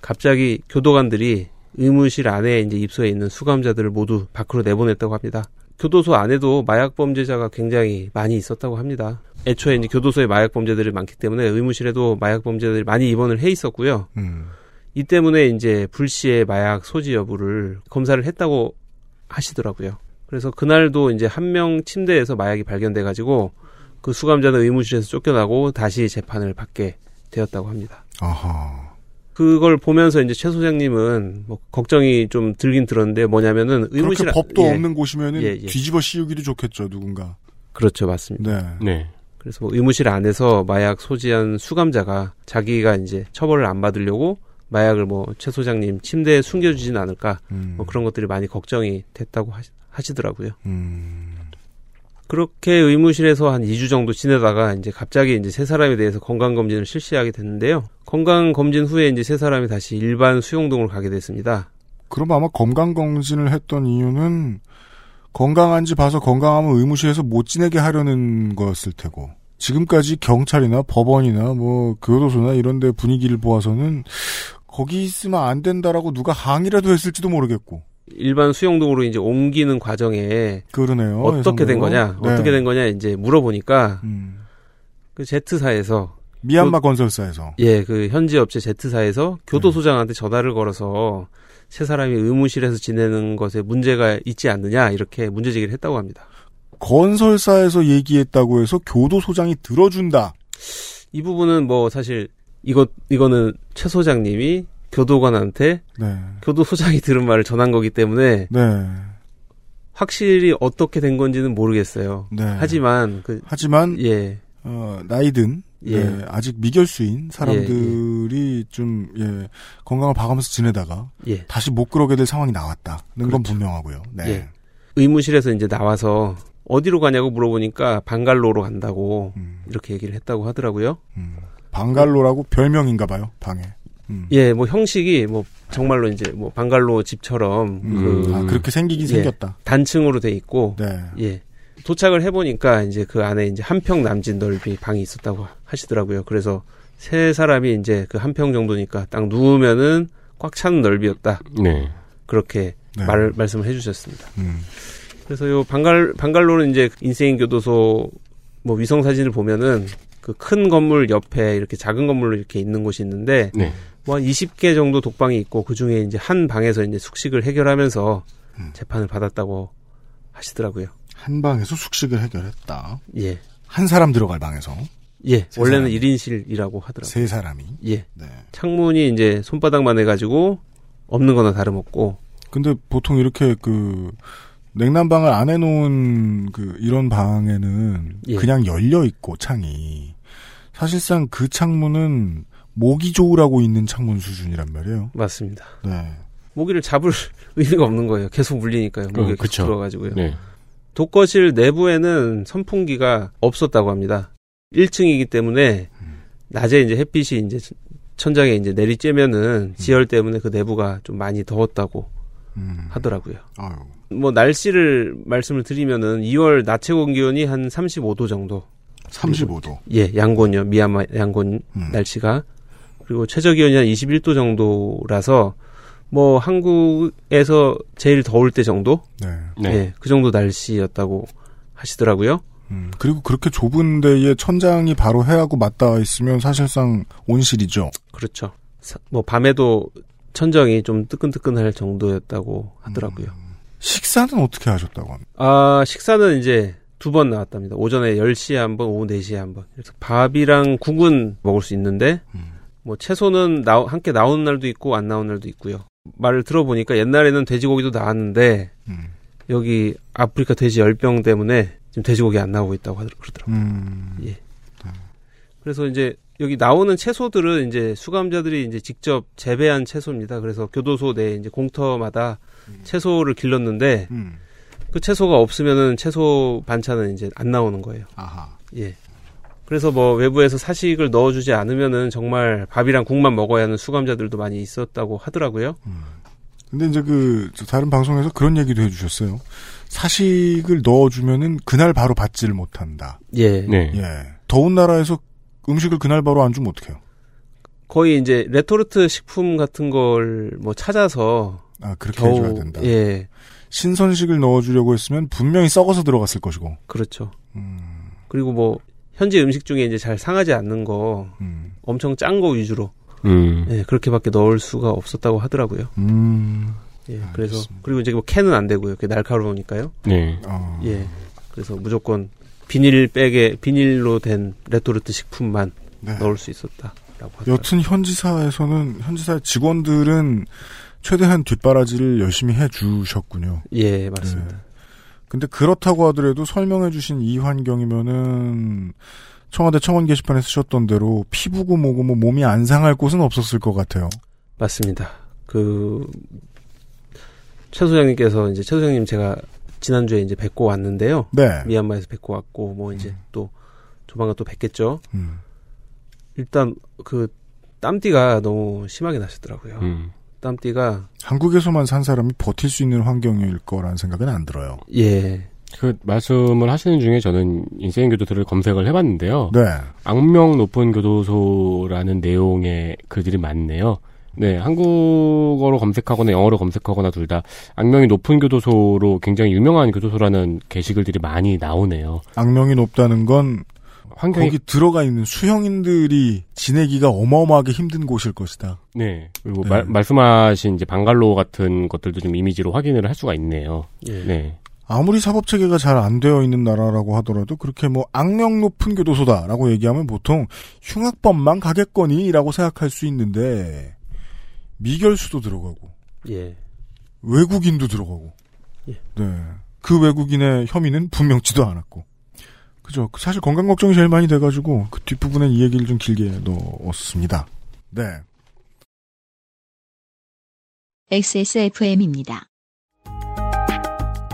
갑자기 교도관들이 의무실 안에 이제 입소해 있는 수감자들을 모두 밖으로 내보냈다고 합니다. 교도소 안에도 마약 범죄자가 굉장히 많이 있었다고 합니다. 애초에 이제 교도소에 마약 범죄들이 많기 때문에 의무실에도 마약 범죄자들이 많이 입원을 해 있었고요. 이 때문에 이제 불씨의 마약 소지 여부를 검사를 했다고 하시더라고요. 그래서 그날도 이제 한 명 침대에서 마약이 발견돼가지고 그 수감자는 의무실에서 쫓겨나고 다시 재판을 받게 되었다고 합니다. 아하. 그걸 보면서 이제 최 소장님은 뭐 걱정이 좀 들긴 들었는데 뭐냐면은 의무실 그렇게 법도 예. 없는 곳이면은 예, 예. 뒤집어 씌우기도 좋겠죠 누군가. 그렇죠 맞습니다. 네. 네. 그래서 뭐 의무실 안에서 마약 소지한 수감자가 자기가 이제 처벌을 안 받으려고 마약을 뭐 최 소장님 침대에 숨겨주진 않을까 뭐 그런 것들이 많이 걱정이 됐다고 하시더라고요. 그렇게 의무실에서 한 2주 정도 지내다가 이제 갑자기 이제 세 사람에 대해서 건강검진을 실시하게 됐는데요. 건강검진 후에 이제 세 사람이 다시 일반 수용동을 가게 됐습니다. 그럼 아마 건강검진을 했던 이유는 건강한지 봐서 건강하면 의무실에서 못 지내게 하려는 거였을 테고 지금까지 경찰이나 법원이나 뭐 교도소나 이런 데 분위기를 보아서는 거기 있으면 안 된다라고 누가 항의라도 했을지도 모르겠고 일반 수용동으로 이제 옮기는 과정에 그러네요. 어떻게 된 거냐? 네. 어떻게 된 거냐 이제 물어보니까 그 Z사에서 미얀마 건설사에서 예, 그 현지 업체 Z사에서 교도소장한테 전화를 걸어서 세 사람이 의무실에서 지내는 것에 문제가 있지 않느냐 이렇게 문제 제기를 했다고 합니다. 건설사에서 얘기했다고 해서 교도소장이 들어준다. 이 부분은 뭐 사실 이거는 최 소장님이 교도관한테 네. 교도소장이 들은 말을 전한 거기 때문에 네. 확실히 어떻게 된 건지는 모르겠어요. 네. 하지만 예. 나이든 예. 네, 아직 미결수인 사람들이 예, 예. 좀 예, 건강을 봐가면서 지내다가 예. 다시 못 그러게 될 상황이 나왔다는 그렇죠. 건 분명하고요. 네. 예. 의무실에서 이제 나와서 어디로 가냐고 물어보니까 방갈로로 간다고 이렇게 얘기를 했다고 하더라고요. 방갈로라고 별명인가 봐요. 방에. 예, 뭐 형식이 뭐 정말로 이제 뭐 방갈로 집처럼 그렇게 생기긴 예, 생겼다. 단층으로 돼 있고 네. 예. 도착을 해 보니까 이제 그 안에 이제 한 평 남짓 넓이 방이 있었다고 하시더라고요. 그래서 세 사람이 이제 그 한 평 정도니까 딱 누우면은 꽉 찬 넓이였다. 네. 그렇게 네. 말씀을 해 주셨습니다. 그래서 요 방갈로는 이제 인세인 교도소 뭐 위성 사진을 보면은 그 큰 건물 옆에 이렇게 작은 건물로 이렇게 있는 곳이 있는데 네. 뭐 한 20개 정도 독방이 있고 그 중에 이제 한 방에서 이제 숙식을 해결하면서 재판을 받았다고 하시더라고요. 한 방에서 숙식을 해결했다. 예. 한 사람 들어갈 방에서. 예. 원래는 1인실이라고 하더라고요. 세 사람이. 예. 네. 창문이 이제 손바닥만 해가지고 없는 거나 다름없고. 근데 보통 이렇게 그 냉난방을 안 해놓은 그 이런 방에는 예. 그냥 열려 있고 창이 사실상 그 창문은 모기 조우라고 있는 창문 수준이란 말이에요. 맞습니다. 네. 모기를 잡을 의미가 없는 거예요. 계속 물리니까요. 모기가 계속 들어가지고요. 네. 독거실 내부에는 선풍기가 없었다고 합니다. 1층이기 때문에 낮에 이제 햇빛이 이제 천장에 이제 내리쬐면은 지열 때문에 그 내부가 좀 많이 더웠다고 하더라고요. 아유. 뭐 날씨를 말씀을 드리면은 2월 낮 최고 기온이 한 35도 정도. 35도. 예, 양곤요. 미얀마 양곤 날씨가. 그리고 최저 기온이 한 21도 정도라서 뭐 한국에서 제일 더울 때 정도? 네. 네. 예, 그 정도 날씨였다고 하시더라고요. 그리고 그렇게 좁은 데에 천장이 바로 해하고 맞닿아 있으면 사실상 온실이죠. 그렇죠. 뭐 밤에도 천정이 좀 뜨끈뜨끈할 정도였다고 하더라고요. 식사는 어떻게 하셨다고 합니다? 아, 식사는 이제 두 번 나왔답니다. 오전에 10시에 한 번, 오후 4시에 한 번. 그래서 밥이랑 국은 먹을 수 있는데 뭐 채소는 함께 나오는 날도 있고 안 나오는 날도 있고요. 말을 들어보니까 옛날에는 돼지고기도 나왔는데 여기 아프리카 돼지 열병 때문에 지금 돼지고기 안 나오고 있다고 그러더라고요. 예. 그래서 이제 여기 나오는 채소들은 이제 수감자들이 이제 직접 재배한 채소입니다. 그래서 교도소 내 이제 공터마다 채소를 길렀는데 그 채소가 없으면은 채소 반찬은 이제 안 나오는 거예요. 아하. 예. 그래서 뭐 외부에서 사식을 넣어주지 않으면은 정말 밥이랑 국만 먹어야 하는 수감자들도 많이 있었다고 하더라고요. 근데 이제 그 다른 방송에서 그런 얘기도 해주셨어요. 사식을 넣어주면은 그날 바로 받지를 못한다. 예. 네. 예. 더운 나라에서 음식을 그날 바로 안 주면 어떡해요? 거의 이제 레토르트 식품 같은 걸 뭐 찾아서 아 그렇게 겨우, 해줘야 된다. 예. 신선식을 넣어주려고 했으면 분명히 썩어서 들어갔을 것이고. 그렇죠. 그리고 뭐 현지 음식 중에 이제 잘 상하지 않는 거 엄청 짠 거 위주로 예, 그렇게밖에 넣을 수가 없었다고 하더라고요. 예, 그래서 알겠습니다. 그리고 이제 뭐 캔은 안 되고요. 그게 날카로우니까요. 네. 어. 예. 그래서 무조건 비닐백에 비닐로 된 레토르트 식품만 네. 넣을 수 있었다라고 하더라고요. 여튼 현지사에서는 현지사 직원들은 최대한 뒷바라지를 열심히 해주셨군요. 예, 맞습니다. 네. 근데 그렇다고 하더라도 설명해주신 이 환경이면은 청와대 청원 게시판에 쓰셨던 대로 피부고 뭐고 뭐 몸이 안 상할 곳은 없었을 것 같아요. 맞습니다. 그 최 소장님께서 이제 최 소장님 제가 지난주에 이제 뵙고 왔는데요. 네. 미얀마에서 뵙고 왔고 뭐 이제 또 조만간 또 뵙겠죠. 일단 그 땀띠가 너무 심하게 나셨더라고요. 땀띠가 한국에서만 산 사람이 버틸 수 있는 환경일 거라는 생각은 안 들어요. 예. 그 말씀을 하시는 중에 저는 인세인 교도소를 검색을 해봤는데요. 네. 악명 높은 교도소라는 내용의 글들이 많네요. 네, 한국어로 검색하거나 영어로 검색하거나 둘 다 악명이 높은 교도소로 굉장히 유명한 교도소라는 게시글들이 많이 나오네요. 악명이 높다는 건 환경이 거기 들어가 있는 수형인들이 지내기가 어마어마하게 힘든 곳일 것이다. 네, 그리고 네. 말씀하신 이제 방갈로 같은 것들도 좀 이미지로 확인을 할 수가 있네요. 예. 네. 아무리 사법 체계가 잘 안 되어 있는 나라라고 하더라도 그렇게 뭐 악명 높은 교도소다라고 얘기하면 보통 흉악범만 가겠거니라고 생각할 수 있는데. 미결수도 들어가고, 예. 외국인도 들어가고, 예. 네. 그 외국인의 혐의는 분명치도 않았고, 그죠. 사실 건강 걱정이 제일 많이 돼가지고 그 뒷부분엔 이 얘기를 좀 길게 넣었습니다. 네. XSFM입니다.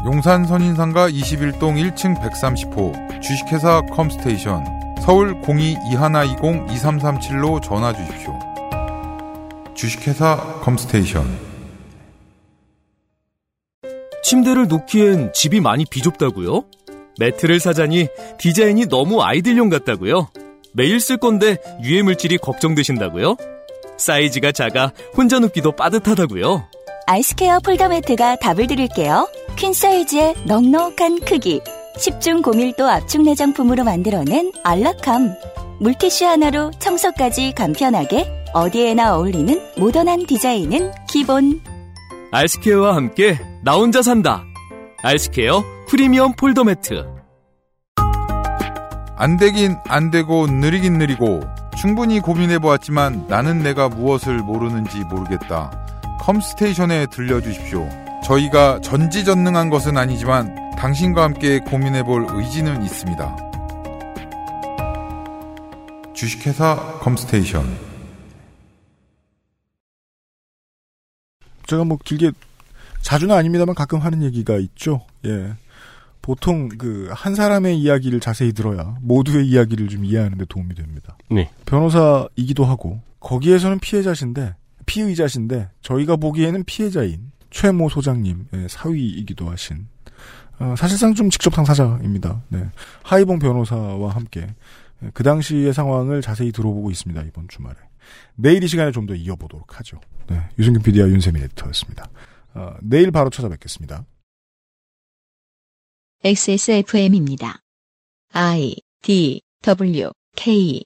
용산 선인상가 21동 1층 130호 주식회사 컴스테이션 서울 02-2120-2337로 전화 주십시오. 주식회사 컴스테이션. 침대를 놓기엔 집이 많이 비좁다고요? 매트를 사자니 디자인이 너무 아이들용 같다고요? 매일 쓸 건데 유해 물질이 걱정되신다고요? 사이즈가 작아 혼자 눕기도 빠듯하다고요? 알스케어 폴더 매트가 답을 드릴게요. 퀸 사이즈의 넉넉한 크기 10중 고밀도 압축 내장품으로 만들어낸 안락함 물티슈 하나로 청소까지 간편하게 어디에나 어울리는 모던한 디자인은 기본. 알스케어와 함께 나 혼자 산다. 알스케어 프리미엄 폴더 매트. 안 되긴 안 되고 느리긴 느리고 충분히 고민해보았지만 나는 내가 무엇을 모르는지 모르겠다. 컴스테이션에 들려주십시오. 저희가 전지전능한 것은 아니지만 당신과 함께 고민해볼 의지는 있습니다. 주식회사 컴스테이션. 제가 뭐 길게 자주는 아닙니다만 가끔 하는 얘기가 있죠. 예, 보통 그 한 사람의 이야기를 자세히 들어야 모두의 이야기를 좀 이해하는 데 도움이 됩니다. 네. 변호사이기도 하고 거기에서는 피해자신데 피의자신데 저희가 보기에는 피해자인 최모 소장님의 사위이기도 하신 사실상 좀 직접 당사자입니다. 네. 하희봉 변호사와 함께 그 당시의 상황을 자세히 들어보고 있습니다. 이번 주말에. 내일 이 시간에 좀 더 이어보도록 하죠. 네. 유승균 PD와 윤세민 에디터였습니다. 내일 바로 찾아뵙겠습니다. XSFM입니다. I, D, W, K